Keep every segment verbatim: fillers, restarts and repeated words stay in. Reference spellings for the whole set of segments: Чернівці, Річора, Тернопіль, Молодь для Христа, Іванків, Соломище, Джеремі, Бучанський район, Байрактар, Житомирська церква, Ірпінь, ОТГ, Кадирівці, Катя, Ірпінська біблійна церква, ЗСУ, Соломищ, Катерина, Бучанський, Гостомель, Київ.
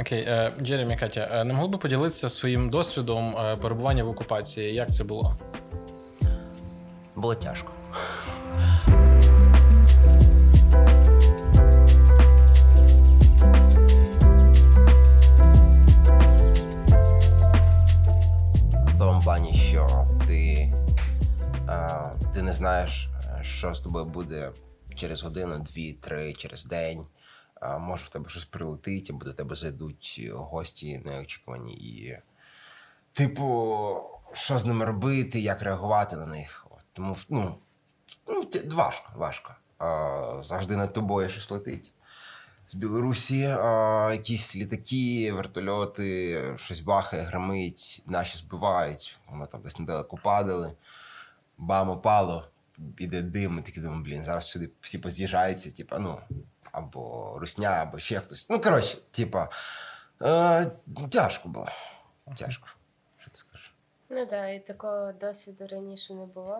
Окей, Джеремі, Катя, не могли б поділитися своїм досвідом перебування в окупації? Як це було? Було тяжко. В тому плані, що ти, ти не знаєш, що з тобою буде через годину, дві, три, через день. Може в тебе щось прилетить, або до тебе зайдуть гості неочікувані. І, типу, що з ними робити, як реагувати на них. От, тому, ну, ну, важко, важко. А, завжди над тобою щось летить. З Білорусі а, якісь літаки, вертольоти, щось бахає, гримить, наші збивають, воно там десь недалеко падали, бам, опало, іде дим, і такі думаю, блін, зараз сюди всі поз'їжджаються, типу, ну, або русня, або ще хтось. Ну, коротше, типа, е, тяжко було. Тяжко. Що ти скажеш? Ну, так, і такого досвіду раніше не було.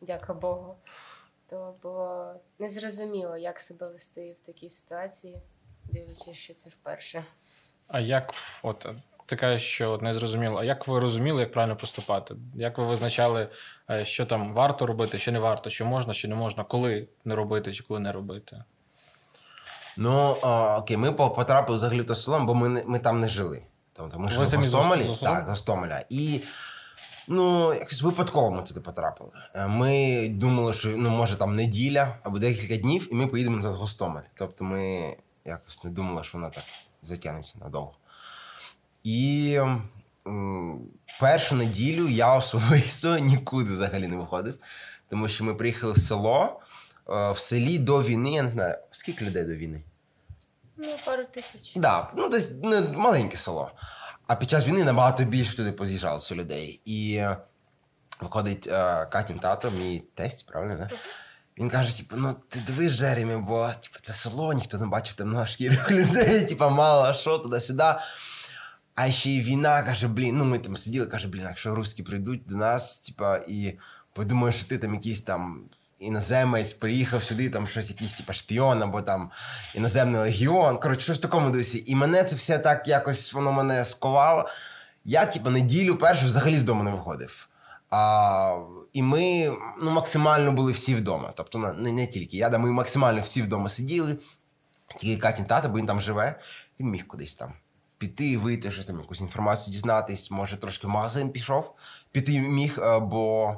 Дяка Богу. То було незрозуміло, як себе вести в такій ситуації, дивлячись, що це вперше. А як, от, така, що незрозуміло, а як ви розуміли, як правильно поступати? Як ви визначали, що там варто робити, що не варто, що можна, що не можна, коли не робити, чи коли не робити? Ну, а, окей, ми потрапили взагалі до Солом, бо ми, ми там не жили. Тобто ми жили в Гостомелі. Так, Гостомеля. І, ну, якось випадково ми туди потрапили. Ми думали, що, ну, може, там неділя або декілька днів, і ми поїдемо назад в Гостомель. Тобто ми якось не думали, що вона так затягнеться надовго. І м, першу неділю я особисто нікуди взагалі не виходив, тому що ми приїхали в село. В селі до війни, я не знаю, скільки людей до війни? Ну, пару тисяч. Так, да, ну десь не, маленьке село. А під час війни набагато більше туди поз'їжджалося людей. І виходить Катін тато, мій тесть, правильно, не? Він каже, типу, ну ти дивись, Джеремі, бо типу, це село, ніхто не бачив темношкірих людей, типу, мало, а що, туди-сюди. А ще й війна, каже, блін, ну ми там сиділи, каже, блін, якщо русські прийдуть до нас, типу, і подумаєш, що ти там якийсь там іноземець приїхав сюди, там щось якийсь типу шпіон або там іноземний легіон, коротше, щось в такому дусі. І мене це все так якось, воно мене сковало. Я, типу, неділю першу взагалі з дому не виходив. А, і ми, ну, максимально були всі вдома. Тобто, не, не тільки я, да, ми максимально всі вдома сиділи. Тільки Катін тата, бо він там живе, він міг кудись там піти, вийти, щось там, якусь інформацію дізнатись, може, трошки в магазин пішов, піти міг, бо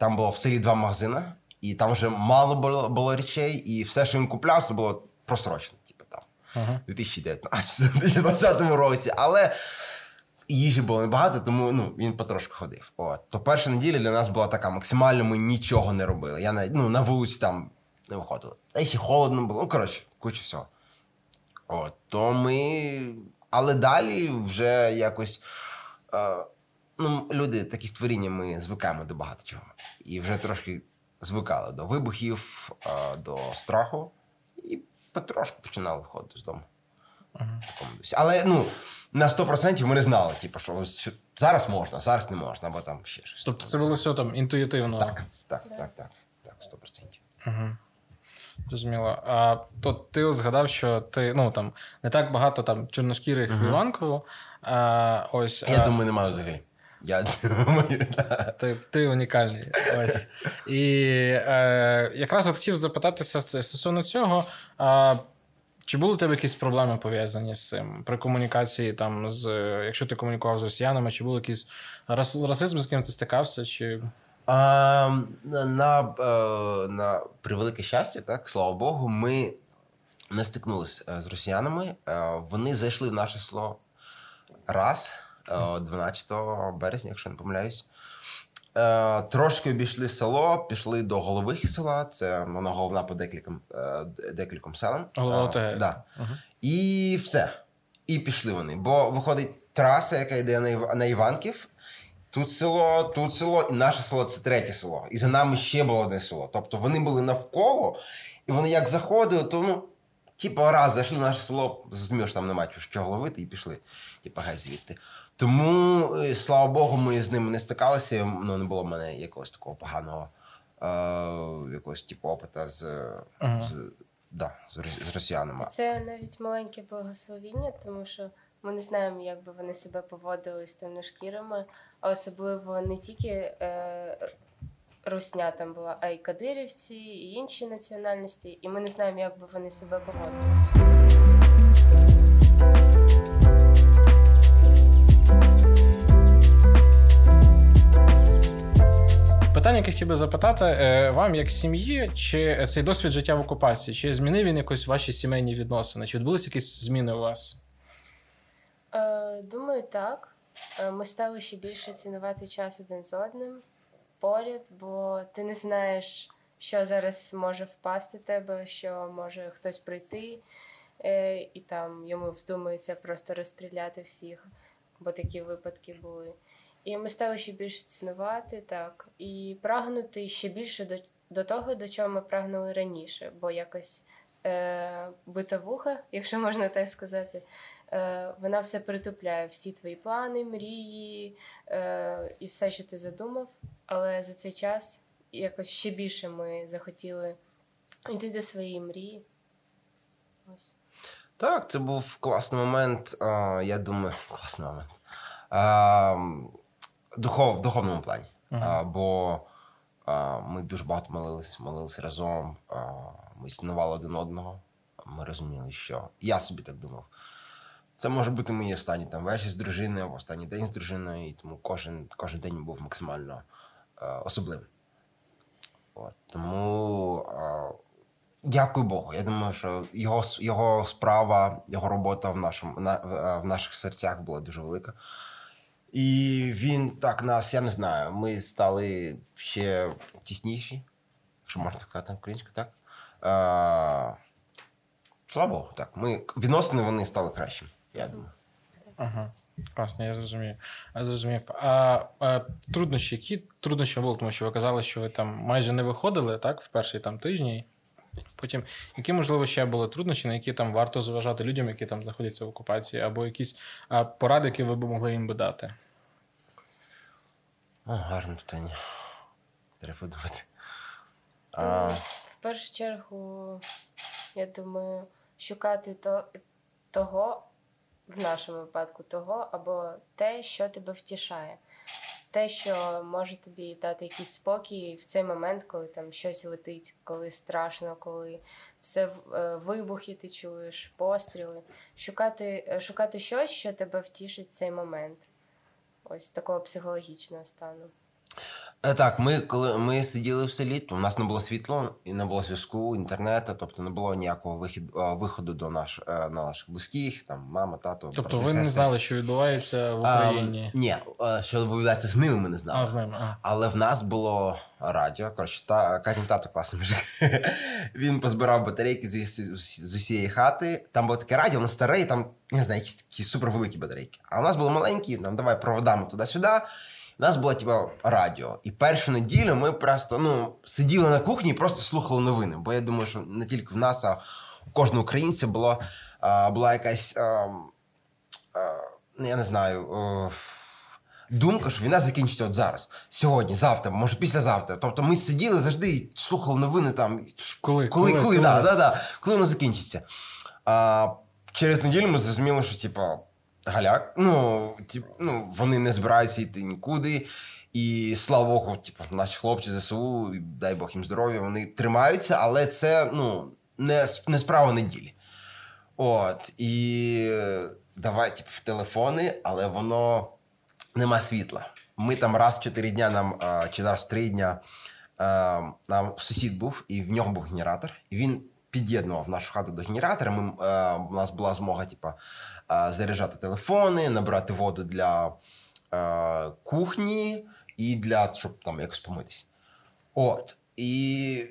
там було в селі два магазини. І там вже мало було, було речей, і все, що він купляв, це було просрочено, типу, там, у двадцятому році. Але їжі було небагато, тому, ну, він потрошку ходив. От. То перша неділя для нас була така, максимально ми нічого не робили. Я навіть, ну, на вулиці там не виходили. Та ще холодно було, ну, коротше, куча всього. От. То ми... Але далі вже якось... Е... Ну, люди, такі створіння, ми звикаємо до багато чого. І вже трошки... звикали до вибухів, до страху і потрошку починали виходити з дому. Uh-huh. Але, ну, на сто відсотків ми не знали, типу, що зараз можна, зараз не можна, або там ще щось. Тобто це було все там інтуїтивно? Так, так, yeah. так, так, так, сто відсотків. Uh-huh. Розуміло. А то ти згадав, що ти, ну, там, не так багато там чорношкірих uh-huh. в Іванкову. А, ось, Я а... думаю, немає взагалі. Я думаю, да. ти, ти унікальний. Ось. І е, якраз от хотів запитатися стосовно цього, е, чи були у тебе якісь проблеми пов'язані з цим? При комунікації, там, з, якщо ти комунікував з росіянами, чи був якийсь рас, расизм, з ким ти стикався? Чи... А, на, на, на превелике щастя, так, слава Богу, ми не стикнулися з росіянами. Вони зайшли в наше село раз. дванадцятого березня, якщо не помиляюсь. Трошки обійшли село, пішли до Головихи села, це вона головна по декільком, декільком селам. Голова ОТГ. Да. Угу. І все. І пішли вони. Бо виходить траса, яка йде на Іванків. Тут село, тут село, і наше село — це третє село. І за нами ще було одне село. Тобто вони були навколо, і вони як заходили, то, ну, типу, раз зайшли в наше село, зрозуміло, що там немає що ловити, і пішли. Типу, гай звідти. Тому, слава Богу, ми з ними не стикалися, ну, не було в мене якогось такого поганого е- якогось типу опита з, uh-huh. з Да, з росіянами. Це навіть маленьке благословіння, тому що ми не знаємо, як би вони себе поводили з темношкірими, а особливо не тільки е, русня там була, а й кадирівці, і інші національності, і ми не знаємо, як би вони себе поводили. Питання, яке хотів би запитати, вам як сім'ї, чи цей досвід життя в окупації, чи змінив він якось ваші сімейні відносини? Чи відбулися якісь зміни у вас? Думаю, так. Ми стали ще більше цінувати час один з одним, поряд, бо ти не знаєш, що зараз може впасти тебе, що може хтось прийти, і там йому вздумається просто розстріляти всіх, бо такі випадки були. І ми стали ще більше цінувати, так, і прагнути ще більше до, до того, до чого ми прагнули раніше, бо якось е, битовуха, якщо можна так сказати, е, вона все притупляє, всі твої плани, мрії е, і все, що ти задумав, але за цей час якось ще більше ми захотіли йти до своєї мрії. Ось. Так, це був класний момент, а, я думаю, класний момент. А, Духов, в духовному плані, uh-huh. а, бо а, ми дуже багато молились, молились разом, а, ми цінували один одного, ми розуміли, що, я собі так думав, це може бути мої останні там вечір з дружиною, або останній день з дружиною, і тому кожен, кожен день був максимально а, особливим. От, тому а, дякую Богу, я думаю, що його, його справа, його робота в, нашому, на, в наших серцях була дуже велика. І він так нас, я не знаю, ми стали ще тісніші, якщо можна сказати українською, так? А, слава Богу, так. Ми, відносини вони стали кращими, я думаю. Ага. Класно, я зрозумів. Я зрозумів. А, а труднощі, які труднощі були? Тому що ви казали, що ви там майже не виходили, так, в перші там тижні. Потім, які, можливо, ще були труднощі, на які там варто зважати людям, які там знаходяться в окупації, або якісь а, поради, які ви б могли їм би дати? О, гарне питання. Треба подумати. А... В першу чергу, я думаю, шукати то, того, в нашому випадку, того, або те, що тебе втішає. Те, що може тобі дати якийсь спокій в цей момент, коли там щось летить, коли страшно, коли все вибухи ти чуєш, постріли. Шукати, шукати щось, що тебе втішить в цей момент. Ось такого психологічного стану. Так, ми, коли ми сиділи в селі, то в нас не було світла, і не було зв'язку, інтернету, тобто не було ніякого вихід, виходу до наш, на наших близьких, там, мама, тато. Тобто брати, ви сестри. Не знали, що відбувається в Україні? А, ні, що відбувається з ними, ми не знали. А, з ними, а. Але в нас було радіо, коротше, та, Катін тато класний мужик. Він позбирав батарейки з, з, з усієї хати, там було таке радіо, воно старе, і там, не знаю, якісь такі супервеликі батарейки. А в нас були маленькі, там, давай проводами туди-сюди. У нас було типу радіо, і першу неділю ми просто ну сиділи на кухні і просто слухали новини. Бо я думаю, що не тільки в нас, а у кожного українця було, а, була якась, а, а, я не знаю, а, думка, що війна закінчиться от зараз, сьогодні, завтра, може післязавтра. Тобто ми сиділи завжди і слухали новини там, коли, коли, коли, коли, коли, да, да, да, коли вона закінчиться. А, через неділю ми зрозуміли, що типу, Галяк, ну, тіп, ну, вони не збираються йти нікуди, і слава Богу, тіп, наші хлопці ЗСУ, дай Бог їм здоров'я, вони тримаються, але це, ну, не, не справа неділі. От, і давай, тіп, в телефони, але воно, нема світла. Ми там раз в чотири дня, нам, чи раз в три дня, нам сусід був, і в нього був генератор, і він під'єднував нашу хату до генератора. Ми, е, у нас була змога типу, е, заряджати телефони, набрати воду для е, кухні і для, щоб там якось помитися. От. І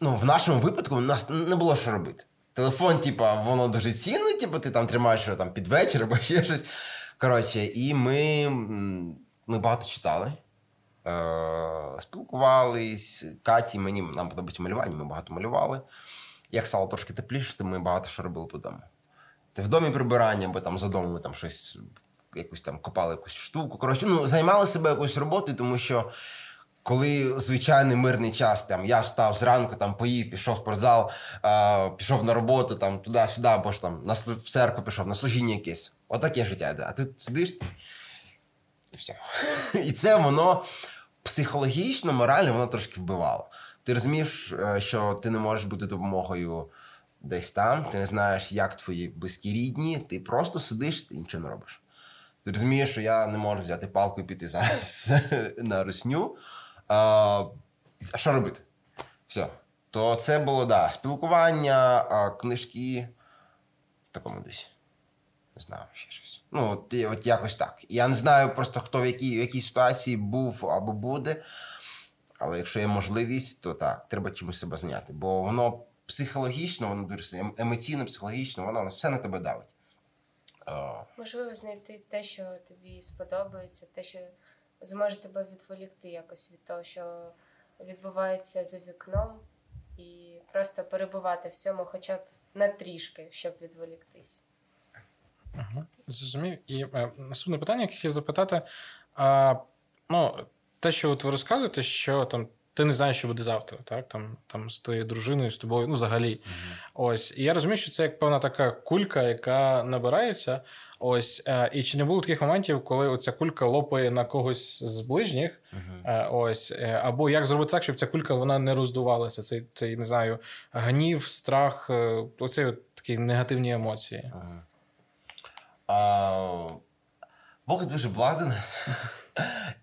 ну, в нашому випадку у нас не було що робити. Телефон, типу, воно дуже цінне, типу, ти там тримаєш його там, під вечір або ще щось. Коротше, і ми, ми багато читали. Е, спілкувались, Каті, мені, нам подобається малювання, ми багато малювали. Як стало трошки тепліше, то ми багато що робили по дому. Ти в домі прибирання, бо там за домом ми там щось, якусь там копали якусь штуку. Коротше, ну, займали себе якусь роботою, тому що Коли звичайний мирний час, там я встав зранку, там поїв, пішов в спортзал, е, пішов на роботу, там туди-сюди, або ж там на церкву пішов, на служіння якесь. Отаке життя йде. А ти сидиш і все. І це воно психологічно, морально воно трошки вбивало. Ти розумієш, що ти не можеш бути допомогою десь там, ти не знаєш, як твої близькі рідні, ти просто сидиш, ти нічого не робиш. Ти розумієш, що я не можу взяти палку і піти зараз на русню. А що робити? Все. То це було, да, спілкування, книжки, такому десь. Не знаю, ще щось. Ну, от, от якось так. Я не знаю просто, хто в якій, в якій ситуації був або буде. Але якщо є можливість, то так, треба чимось себе зайняти. Бо воно психологічно, воно емоційно, психологічно, воно все на тебе давить. Uh. Можливо, знайти те, що тобі сподобається, те, що зможе тебе відволікти якось від того, що відбувається за вікном, і просто перебувати в цьому хоча б на трішки, щоб відволіктись. Угу. Зрозумів. І е, наступне питання, яке хотів запитати, е, ну, те, що от ви розказуєте, що там ти не знаєш, що буде завтра, так? Там, там з твоєю дружиною, з тобою, ну, взагалі. Mm-hmm. Ось. І я розумію, що це як певна така кулька, яка набирається. Ось. І чи не було таких моментів, коли оця кулька лопає на когось з ближніх? Mm-hmm. Ось. Або як зробити так, щоб ця кулька, вона не роздувалася? Цей, цей, не знаю, гнів, страх, оці от такі негативні емоції. Mm-hmm. Uh, Бог дуже благо нас.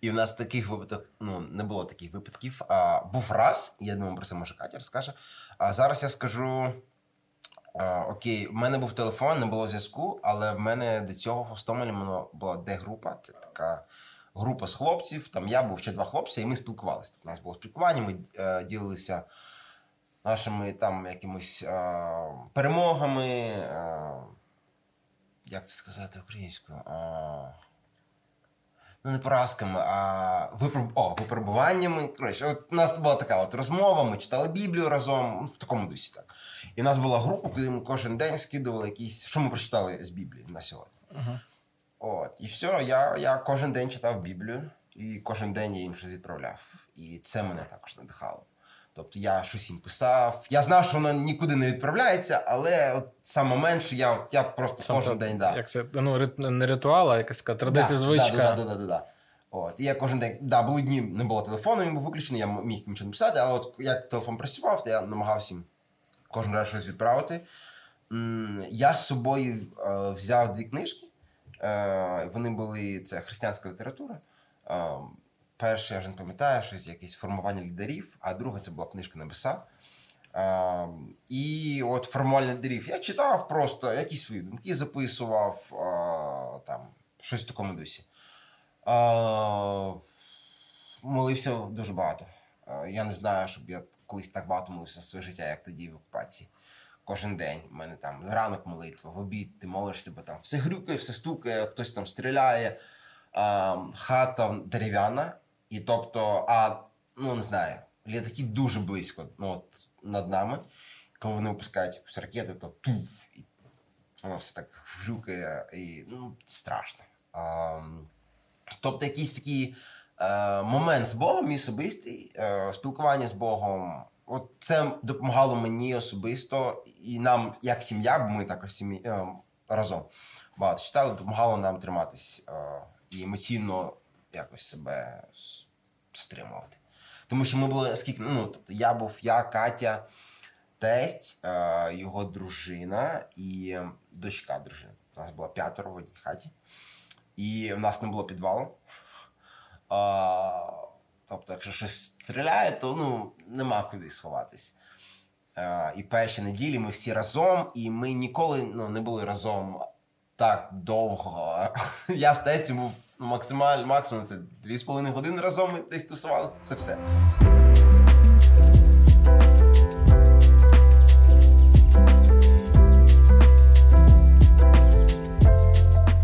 І в нас таких випадок, ну, не було таких випадків. А, був раз, я думаю, про це може Катя розкаже. А зараз я скажу, а, окей, в мене був телефон, не було зв'язку, але в мене до цього в Гостомелі була де-група, це така група з хлопців, там я був ще два хлопці, і ми спілкувалися. У нас було спілкування, ми е, ділилися нашими там якимись е, перемогами, е, як це сказати українською? Е, Ну, не поразками, а випроб... О, випробуваннями. Коротше, от у нас була така от розмова, ми читали Біблію разом, ну, в такому дусі так. І в нас була група, куди ми кожен день скидували якісь, що ми прочитали з Біблії на сьогодні. Uh-huh. От, і все, я, я кожен день читав Біблію, і кожен день я їм щось відправляв. І це мене також надихало. Тобто я щось їм писав, я знав, що воно нікуди не відправляється, але от сам момент, що я, я просто сам кожен це, день, да. Як це, ну, не ритуал, а якась така традиція, да, звичка. Да, да, да, да, да. От, і я кожен день, да, були дні, не було телефону, він був виключений, я міг нічого не писати, але от як телефон працював, то я намагався їм кожен раз щось відправити. Я з собою е, взяв дві книжки, е, вони були, це християнська література. Е, Перше, я вже не пам'ятаю, щось якесь формування лідерів, а друге це була книжка «Небеса». Е, і от формування лідерів я читав просто, якісь свої думки записував, е, там, щось в такому дусі. Е, молився дуже багато. Е, я не знаю, щоб я колись так багато молився своє життя, як тоді в окупації. Кожен день в мене там ранок молитва, в обід, ти молишся, бо там все грюкає, все стукає, хтось там стріляє. Хата дерев'яна, і тобто, а, ну не знаю, літаки дуже близько, ну, от, над нами, коли вони випускають ракети, то туф, і воно все так хрюкає, і, ну, страшно. А, тобто якийсь такий а, момент з Богом, мій особистий, а, спілкування з Богом, от це допомагало мені особисто, і нам, як сім'я, бо ми також сім'ї, а, разом багато читали, допомагало нам триматись а, і емоційно якось себе стримувати. Тому що ми були, скільки, ну, тобто я був, я, Катя, тесть, е, його дружина і дочка дружини. У нас було п'ятеро в одній хаті. І в нас не було підвалу. Е, тобто, якщо щось стріляє, то, ну, нема куди сховатись. Е, і перші неділі ми всі разом, і ми ніколи, ну, не були разом так довго. Я з тестом був максимально, максимум це дві з половиною години разом ми десь тусували. Це все.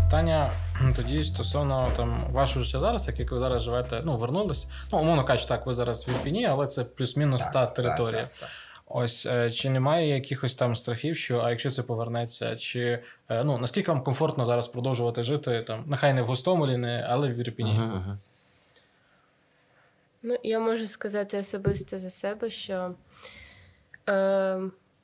Питання тоді стосовно там вашого життя зараз, як ви зараз живете, ну, вернулись. Ну, умовно кажучи, так, ви зараз в Ірпіні, але це плюс-мінус так, та територія. Так, так, так. Ось, чи немає якихось там страхів, що, а якщо це повернеться, чи, ну, наскільки вам комфортно зараз продовжувати жити, там, нехай не в Гостомелі, не, але в Ірпіні? Ага, ага. Ну, я можу сказати особисто за себе, що е,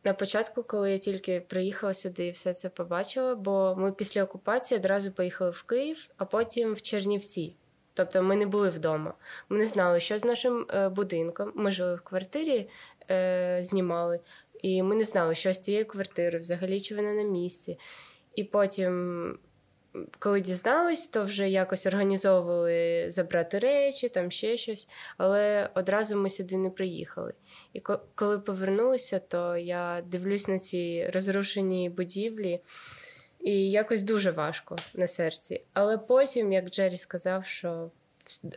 на початку, коли я тільки приїхала сюди і все це побачила, бо ми після окупації одразу поїхали в Київ, а потім в Чернівці. Тобто ми не були вдома. Ми не знали, що з нашим е, будинком. Ми жили в квартирі, е, знімали, і ми не знали, що з цієї квартири, взагалі, чи вона на місці. І потім, коли дізнались, то вже якось організовували забрати речі, там ще щось, але одразу ми сюди не приїхали. І коли повернулися, то я дивлюсь на ці розрушені будівлі, і якось дуже важко на серці. Але потім, як Джері сказав, що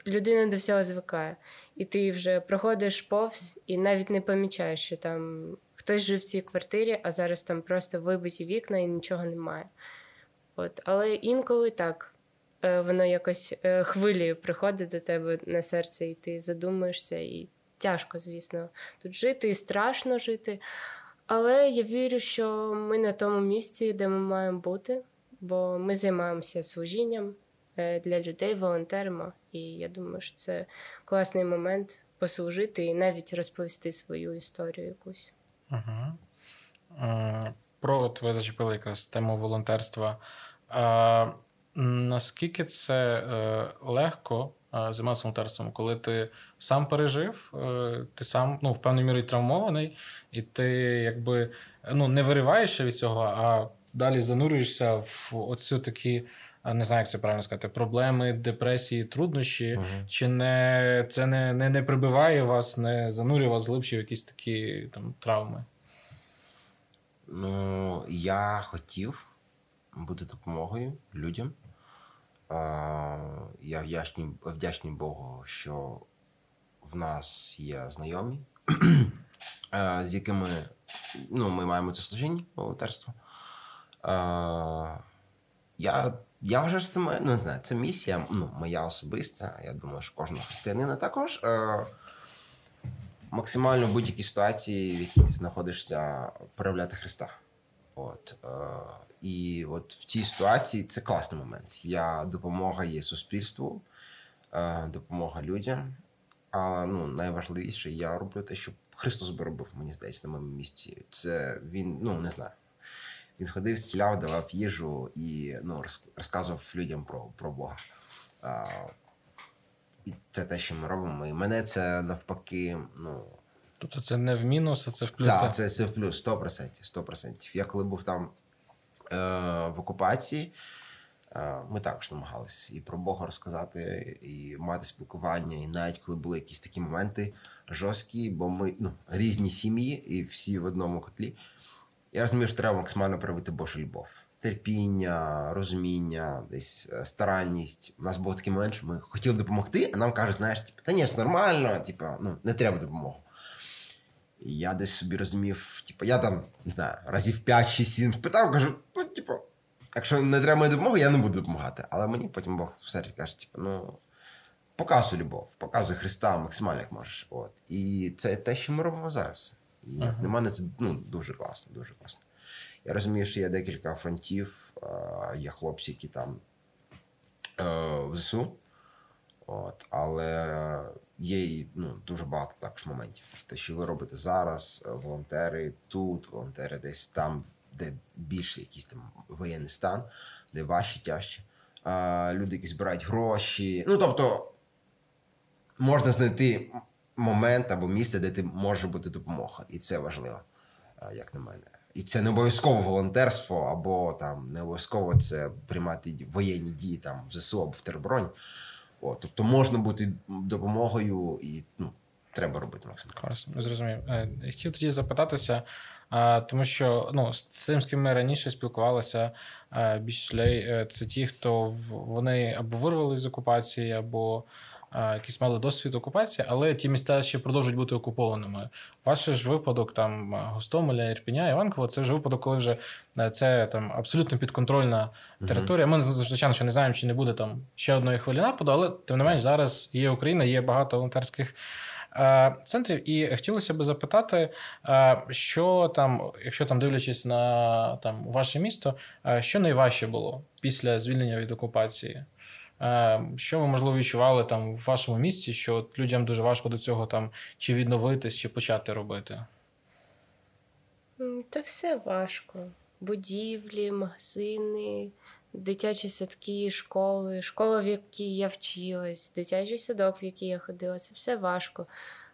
людина до всього звикає, і ти вже проходиш повз і навіть не помічаєш, що там хтось жив в цій квартирі, а зараз там просто вибиті вікна і нічого немає. От. Але інколи так, воно якось хвилею приходить до тебе на серце, і ти задумуєшся, і тяжко, звісно, тут жити, і страшно жити. Але я вірю, що ми на тому місці, де ми маємо бути, бо ми займаємося служінням для людей, волонтеримо, і я думаю, що це класний момент послужити і навіть розповісти свою історію якусь. Угу. Про, от ви зачепили якраз тему волонтерства. А, наскільки це е, легко е, займатися волонтерством, коли ти сам пережив, е, ти сам, ну, в певній мірі травмований, і ти якби, ну, не вириваєшся від цього, а далі занурюєшся в оцю такі, не знаю, як це правильно сказати, проблеми, депресії, труднощі, угу. Чи не це не, не, не прибиває вас, не занурює вас глибше в якісь такі там травми? Ну, я хотів бути допомогою людям. Я вдячний, вдячний Богу, що в нас є знайомі, з якими, ну, ми маємо це служіння, волонтерство. Я, я вважаю, що це моя, ну, не знаю, це місія, ну, моя особиста. Я думаю, що кожного християнина також. Максимально в будь-якій ситуації, в якій ти знаходишся, проявляти Христа. От. І от в цій ситуації це класний момент. Я, допомога є суспільству, допомога людям. А, ну, найважливіше, я роблю те, що Христос би робив, мені здається, на моєму місці. Це він, ну, не знаю. Він ходив, зціляв, давав їжу і, ну, розказував людям про, про Бога. І це те, що ми робимо. І мене це навпаки, ну... Тобто це не в мінус, а це в плюс? Так, це, це в плюс, сто відсотків. Я коли був там е, в окупації, е, ми також намагалися і про Бога розказати, і мати спілкування, і навіть коли були якісь такі моменти жорсткі, бо ми, ну, різні сім'ї, і всі в одному котлі. Я розумію, що треба максимально проявити Божу любов. Терпіння, розуміння, десь старанність. У нас був такий момент, що ми хотіли допомогти, а нам кажуть, знаєш, типу, та ні, все нормально, типу, ну, не треба допомоги. І я десь собі розумів, типу, я там, не знаю, разів п'ять-шість-сім спитав, кажу, ну, типу, якщо не треба моєї допомоги, я не буду допомагати. Але мені потім Бог в серці каже, типу, ну, показуй любов, показуй Христа максимально, як можеш. От. І це те, що ми робимо зараз. І uh-huh. для мене це, ну, дуже класно, дуже класно. Я розумію, що є декілька фронтів, є хлопці, які там в ЗСУ, от, але є, ну, дуже багато також моментів. Те, що ви робите зараз, волонтери тут, волонтери десь там, де більше якийсь там воєнний стан, де важче, тяжче. Люди, які збирають гроші, ну, тобто можна знайти момент або місце, де ти може бути допомога, і це важливо, як на мене. І це не обов'язково волонтерство, або там не обов'язково це приймати воєнні дії там в ЗСУ або в теробороні. О, тобто можна бути допомогою, і, ну, треба робити максимально. Класно, зрозумів. Я хотів тоді запитатися, тому що, ну, з цим, з ким ми раніше спілкувалися, більш людей, це ті, хто вони або вирвали з окупації, або якісь мали досвід окупації, але ті міста ще продовжують бути окупованими. Ваш ж випадок там Гостомеля, Ірпіня, Іванкова, це вже випадок, коли вже це там абсолютно підконтрольна територія. Ми, звичайно, що не знаємо, чи не буде там ще одної хвилі нападу, але тим не менш зараз є Україна, є багато волонтерських центрів. І хотілося б запитати, що там, якщо там дивлячись на там ваше місто, що найважче було після звільнення від окупації? Що ви, можливо, відчували там в вашому місці, що от людям дуже важко до цього там чи відновитись, чи почати робити? Та все важко. Будівлі, магазини, дитячі садки, школи, школа, в якій я вчилась, дитячий садок, в який я ходила. Це все важко.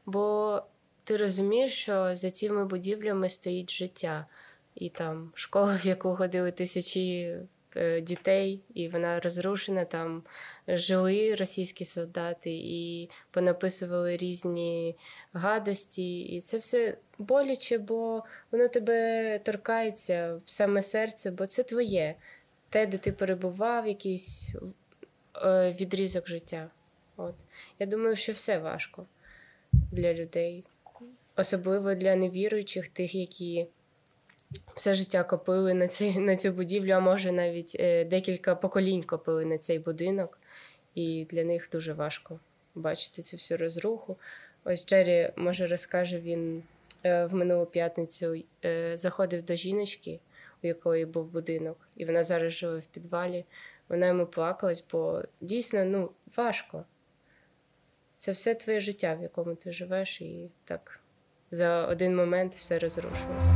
Бо ти розумієш, що за цими будівлями стоїть життя. І там школа, в яку ходили тисячі дітей, і вона розрушена, там жили російські солдати, і понаписували різні гадості. І це все боляче, бо воно тебе торкається в саме серце, бо це твоє. Те, де ти перебував, якийсь е, відрізок життя. От. Я думаю, що все важко для людей. Особливо для невіруючих, тих, які все життя копили на, цей, на цю будівлю, а може навіть е, декілька поколінь копили на цей будинок. І для них дуже важко бачити цю всю розруху. Ось Джері, може, розкаже, він е, в минулу п'ятницю е, заходив до жіночки, у якої був будинок, і вона зараз живе в підвалі. Вона йому плакалась, бо дійсно, ну, важко. Це все твоє життя, в якому ти живеш, і так за один момент все розрушилось.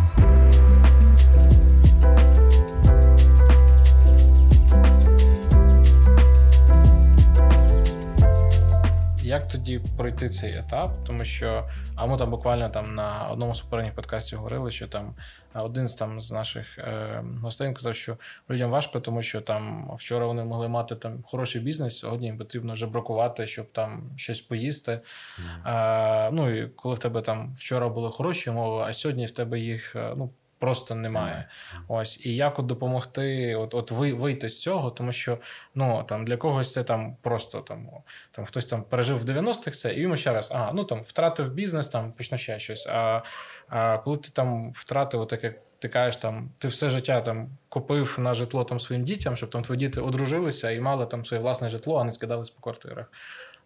Як тоді пройти цей етап? Тому що, а ми там буквально там на одному з попередніх подкастів говорили, що там один з, там, з наших е, гостей казав, що людям важко, тому що там вчора вони могли мати там хороший бізнес, сьогодні їм потрібно жебракувати, щоб там щось поїсти. Mm. Е, ну і коли в тебе там вчора були хороші умови, а сьогодні в тебе їх ну просто немає. Ось. І як от допомогти от, от вийти з цього, тому що ну, там, для когось це там просто там, там, хтось там пережив в дев'яностих це, і йому ще раз, ага, ну там втратив бізнес, там почне ще щось. А, а коли ти там втратив, так як ти кажеш, там, ти все життя там купив на житло там своїм дітям, щоб там твої діти одружилися і мали там своє власне житло, а не скидались по квартирах.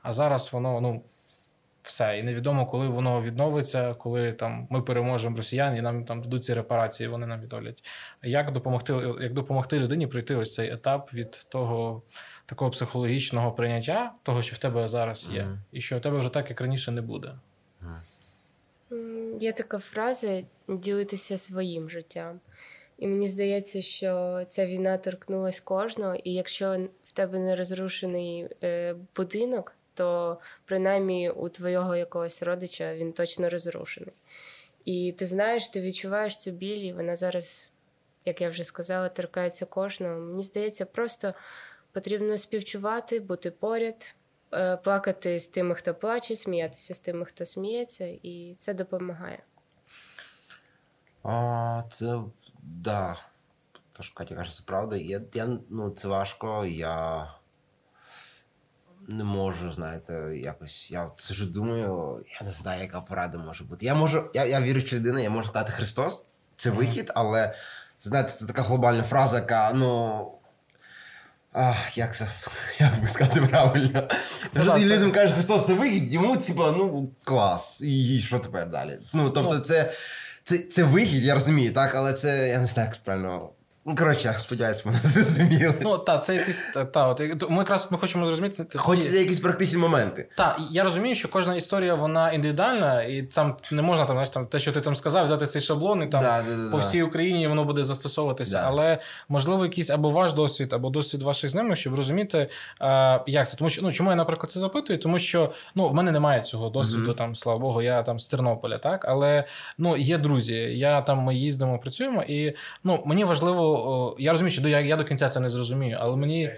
А зараз воно, ну, все. І невідомо, коли воно відновиться, коли там, ми переможемо росіян і нам там дадуть ці репарації, вони нам відновлять. Як допомогти, як допомогти людині пройти ось цей етап від того такого психологічного прийняття, того, що в тебе зараз є, mm-hmm. і що в тебе вже так, як раніше, не буде? Є така фраза «ділитися своїм життям». І мені здається, що ця війна торкнулась кожного, і якщо в тебе не розрушений е, будинок, то принаймні у твого якогось родича він точно розрушений. І ти знаєш, ти відчуваєш цю біль, і вона зараз, як я вже сказала, торкається кожного. Мені здається, просто потрібно співчувати, бути поряд, плакати з тими, хто плаче, сміятися з тими, хто сміється, і це допомагає. А, це, да, те, що Катя каже, це правда. Я, я, ну, це важко, я... Не можу, знаєте, якось, я сижу, думаю, я не знаю, яка порада може бути. Я можу, я, я віруюча людина, я можу сказати Христос, це вихід, але, знаєте, це така глобальна фраза, яка, ну, ах, як, як би сказати правильно. Ну, так, людям це... кажеш, Христос, це вихід, йому, типа, ну, клас, і що тепер далі? Ну, тобто, це, це, це вихід, я розумію, так, але це, я не знаю, як правильно. Ну, коротше, сподіваюся, мене зрозуміли. Ну, так, це якісь... Та, та, от, ми якраз ми хочемо зрозуміти... Хочеться і... якісь практичні моменти. Так, я розумію, що кожна історія, вона індивідуальна, і там не можна, там, знаєш, там, те, що ти там сказав, взяти цей шаблон, і там да, да, да, по всій Україні воно буде застосовуватися. Да. Але, можливо, якийсь або ваш досвід, або досвід ваших з ними, щоб розуміти, е, як це. Тому що, ну, чому я, наприклад, це запитую? Тому що, ну, в мене немає цього досвіду, mm-hmm. там, слава Богу, я там з Тернополя, так? Але, ну, є друзі, я там, ми їздимо, працюємо, і, ну, мені важливо. Я розумію, що я, я до кінця це не зрозумію, але мені...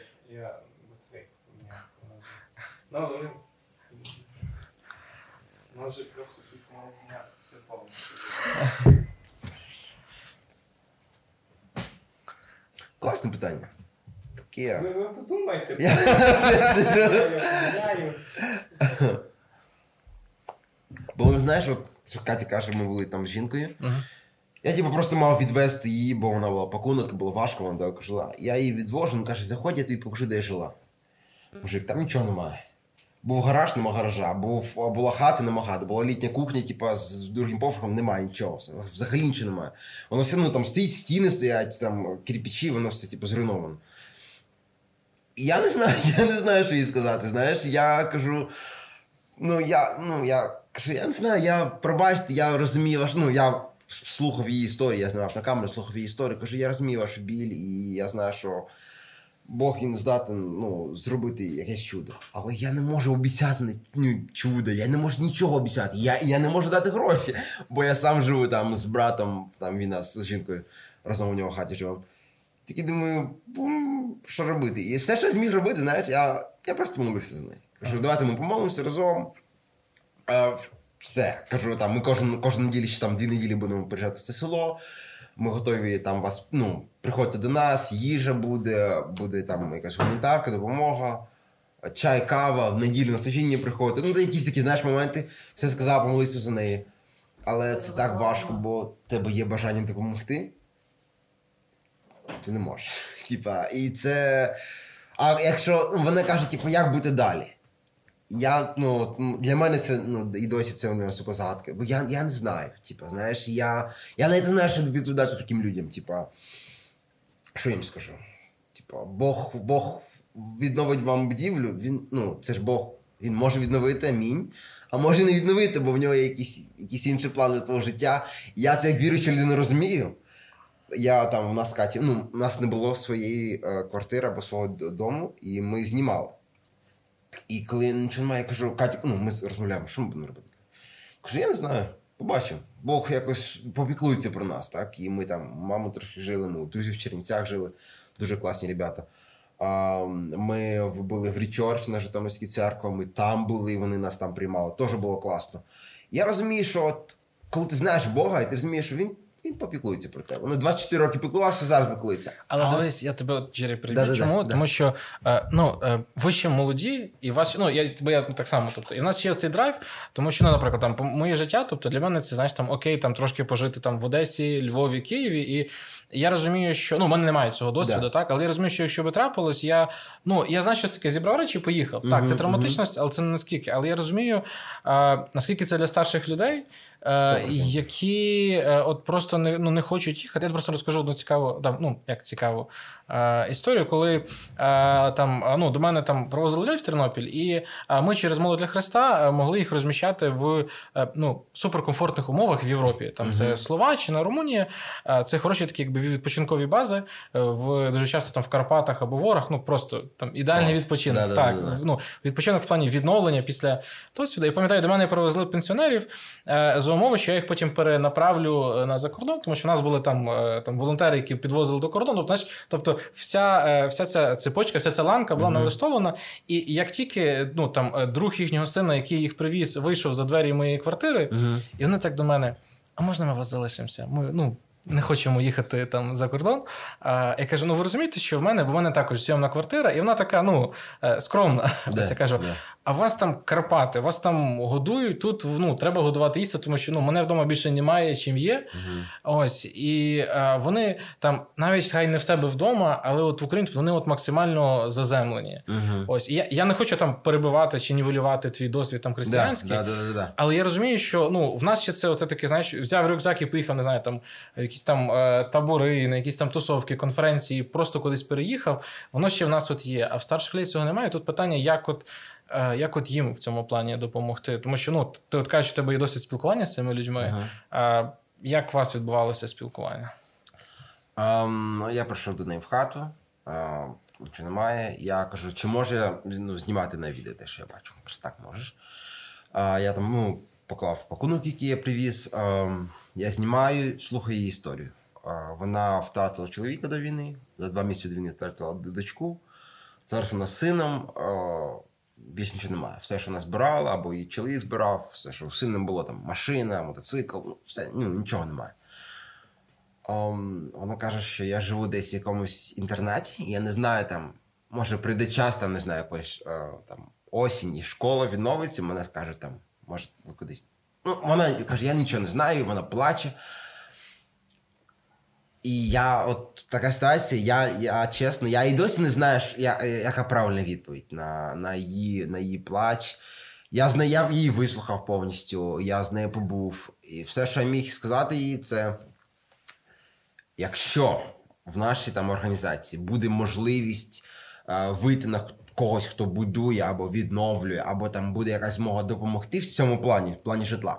Класне питання. Таке... Ви подумайте. Бо, знаєш, що Катя каже, ми були там з жінкою. Я типу, просто мав відвезти її, бо вона була пакунок, і було важко, вона далеко жила. Я її відвожу, вона каже, заходь, я тобі покажу, де я жила. Мужик, там нічого немає. Був гараж, нема гаража, був, була хата, нема хати, була літня кухня, типу, з другим поверхом, немає нічого, взагалі нічого немає. Воно все, ну, там стоїть, стіни стоять, там, кирпичі, воно все, типу, зруйновано. я не знаю, я не знаю, що їй сказати. Знаєш, я кажу, ну я, ну я кажу, я не знаю, я пробачте, я розумію ваш, ну я слухав її історію, я знімав на камеру, слухав її історію, кажу, я розумію ваш біль, і я знаю, що Бог він здатен, ну, зробити якесь чудо. Але я не можу обіцяти ну, чудо, я не можу нічого обіцяти, я, я не можу дати гроші, бо я сам живу там з братом, там він нас з жінкою, разом у нього в хаті живемо. Тільки думаю, що робити? І все, що я зміг робити, знаєш, я, я просто молився з нею. Кажу, давайте ми помолимося разом. Е, все, кажу, там, ми кожен, кожну неділю, ще там дві неділі будемо приїжджати в це село. Ми готові там вас, ну, приходьте до нас, їжа буде, буде там якась гуманітарка, допомога, чай, кава, в неділю на служіння приходьте. Ну, якісь такі, знаєш, моменти. Все сказав, помолився за неї. Але це так важко, бо в тебе є бажання допомогти. Ти не можеш. Типа, і це... А якщо вони кажуть, типу, як бути далі? Я, ну, для мене це, ну, і досі це у мене сука загадка. Бо я, я не знаю, типа, знаєш, я... Я навіть не знаю, що відповідати таким людям, типа, що їм скажу? Типа, Бог, Бог відновить вам будівлю, він, ну, це ж Бог, він може відновити, амінь, а може не відновити, бо в нього є якісь, якісь інші плани твого життя. Я це як віруюча людина розумію. Я там, у нас Каті, ну, у нас не було своєї е, квартири або свого дому, і ми знімали. І коли нічого немає, я кажу, Катя, ну, ми розмовляємо, що ми будемо робити? Кажу, я не знаю, побачимо. Бог якось попіклується про нас, так? І ми там, маму трохи жили, ми у друзів в Чернівцях жили, дуже класні ребята. А, ми були в Річорі на Житомирській церкві, ми там були, вони нас там приймали, теж було класно. Я розумію, що от, коли ти знаєш Бога, і ти розумієш, що він Він попіклується про тебе. Ну, двадцять чотири роки піклувався, зараз піклується. Але а... дивись, я тебе, Джері, приб'ю. Да, чому? Да, да. Тому що ну, ви ще молоді, і вас, ну, я, я так само, тобто, і в нас ще цей драйв, тому що, ну, наприклад, там, моє життя, тобто, для мене це, знаєш, там, окей, там, трошки пожити там в Одесі, Львові, Києві, і я розумію, що, ну, в мене немає цього досвіду, да. Так, але я розумію, що якщо би трапилось, я, ну, я, знаєш, щось таке, зібрав речі і поїхав. Mm-hmm, так, це травматичність, mm-hmm. але це не наскільки. Але я розумію, а, наскільки це для старших людей, сто відсотків. Які от просто не, ну, не хочуть їхати. Я просто розкажу одну цікаву, там, ну, як цікаву е, історію, коли е, там, ну, до мене там привозили людей в Тернопіль, і ми через Молодь для Христа могли їх розміщати в е, ну, суперкомфортних умовах в Європі. Там, mm-hmm. Це Словаччина, Румунія, е, це хороші такі якби, відпочинкові бази, в, дуже часто там, в Карпатах або в Орах, ну, просто там, ідеальний yeah. відпочинок. Yeah, так, yeah, yeah, yeah. Ну, відпочинок в плані відновлення після досвіду. І пам'ятаю, до мене привезли пенсіонерів е, за умови, що я їх потім перенаправлю на закордон, тому що в нас були там, там волонтери, які підвозили до кордону. Тобто, знаєш, тобто вся, вся ця цепочка, вся ця ланка була mm-hmm. налаштована. І як тільки ну, там, друг їхнього сина, який їх привіз, вийшов за двері моєї квартири, mm-hmm. і вони так до мене, а можна ми вас залишимося? Ми, ну, не хочемо їхати там за кордон. А, я кажу, ну ви розумієте, що в мене, бо в мене також зйомна квартира, і вона така, ну, скромна. Yeah, я кажу, yeah. а вас там Карпати, вас там годують, тут ну, треба годувати їсти, тому що ну, мене вдома більше немає, чим є. Uh-huh. Ось, і а, вони там, навіть хай не в себе вдома, але от в Україні вони от максимально заземлені. Uh-huh. Ось, і я, я не хочу там перебивати чи нівелювати твій досвід там християнський, yeah, yeah, yeah, yeah, yeah. але я розумію, що ну, в нас ще це оце таке, знаєш, взяв рюкзак і поїхав, не знаю, там, якісь там е, табори, на якісь там тусовки, конференції, просто кудись переїхав, воно ще в нас от є, а в старших людей цього немає. Тут питання, як от е, як от їм в цьому плані допомогти? Тому що, ну, ти от кажеш, що в тебе є досвід спілкування з цими людьми. Ага. Е, як у вас відбувалося спілкування? Ем, ну, я прийшов до неї в хату, е, чи немає. Я кажу, чи може ну, знімати на відео те, що я бачу. Кажу, так, можеш. Е, я там, ну, поклав пакунок, який я привіз. Е, Я знімаю, слухаю її історію. Вона втратила чоловіка до війни, за два місяці до війни втратила дочку. Зараз вона з сином, більше нічого немає. Все, що вона збирала, або її чоловік збирав, все, що у сина було, там машина, мотоцикл, ну, все, ну, нічого немає. Вона каже, що я живу десь в якомусь інтернаті, і я не знаю, там, може прийде час, там, не знаю, якось там, осінь, і школа відновиться, мене скаже, там, може, кудись. Ну, вона каже, я нічого не знаю, вона плаче. І я, от така ситуація, я, я чесно, я і досі не знаю, я, яка правильна відповідь на, на, її, на її плач. Я, знаю, я її вислухав повністю, я з нею побув. І все, що я міг сказати їй, це якщо в нашій там, організації буде можливість вийти на когось, хто будує або відновлює, або там буде якась змога допомогти в цьому плані, в плані житла.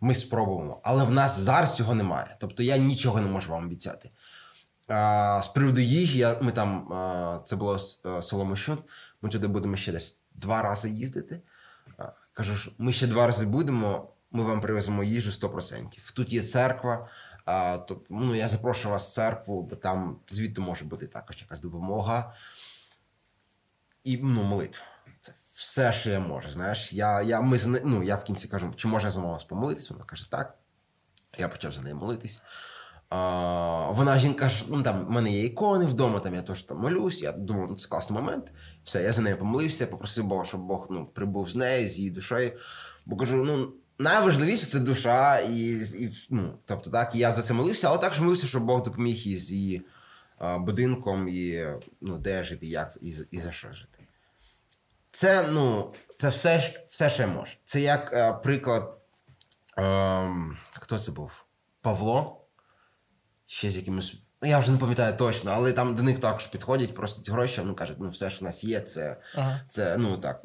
Ми спробуємо. Але в нас зараз цього немає. Тобто я нічого не можу вам обіцяти. А, з приводу їжі, я, ми там, а, це було Соломищу, ми туди будемо ще десь два рази їздити. А, кажу, що ми ще два рази будемо, ми вам привеземо їжу сто відсотків. Тут є церква, а, то, ну, я запрошую вас в церкву, бо там звідти може бути також якась допомога. І, ну, молитва. Це все, що я можу, знаєш. Я, я, ми, ну, я в кінці кажу, чи можна я за вас помолитись? Вона каже, так. Я почав за неї молитись. А, вона, жінка, каже, ну, там, в мене є ікони вдома, там, я теж там молюсь. Я думаю, ну, це класний момент. Все, я за нею помолився, попросив Бога, щоб Бог, ну, прибув з нею, з її душею. Бо кажу, ну, найважливіше це душа. І, і, ну, тобто, так, я за це молився, але також молився, щоб Бог допоміг їй з її будинком і, ну, де жити, як, і, і за що жити. Це, ну, це все, все що я можу. Це як е, приклад, е, хто це був? Павло? Ще з якимось, я вже не пам'ятаю точно, але там до них також підходять, просять гроші, вони кажуть, ну, все, що в нас є, це, ага. це ну, так,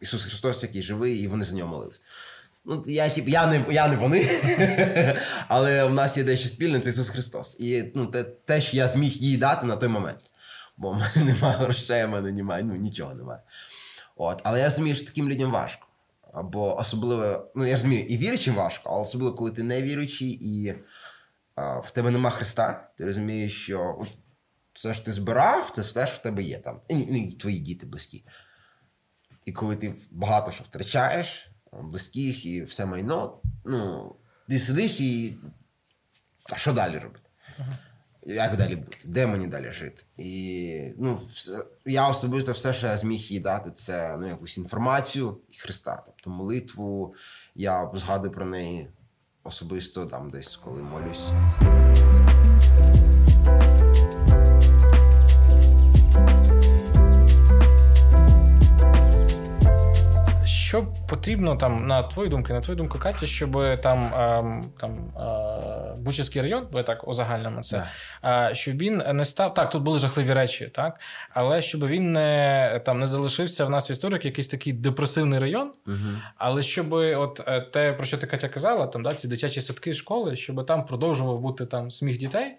Ісус Христос, який живий, і вони за нього молились. Ну, я, тип, я, не, я не вони, але в нас є дещо спільне, це Ісус Христос. І, ну, те, те, що я зміг їй дати на той момент. Бо в мене немає грошей, в мене немає, ну, нічого немає. От. Але я розумію, що таким людям важко. Або особливо, ну, я розумію, і віруючим важко, але особливо, коли ти не віруючий, і а, в тебе нема Христа, ти розумієш, що все, що ти збирав, це все, що в тебе є там. І, ну, і твої діти близькі. І коли ти багато що втрачаєш, близьких і все майно, ну, ти сидиш і, а що далі робити? Ага. Як далі бути? Де мені далі жити? І, ну, все, я особисто все, що я зміг їй дати, це, ну, якусь інформацію і Христа. Тобто молитву, я згадую про неї особисто там десь, коли молюсь. Що потрібно, там, на твою думку, на твою думку, Катя, щоб там, там Бучанський район, ви так узагальнимо це, yeah. щоб він не став, так, тут були жахливі речі, так, але щоб він не, там, не залишився в нас в історії якийсь такий депресивний район, uh-huh. але щоб от те, про що ти, Катя, казала, там, да, ці дитячі садки, школи, щоб там продовжував бути там сміх дітей,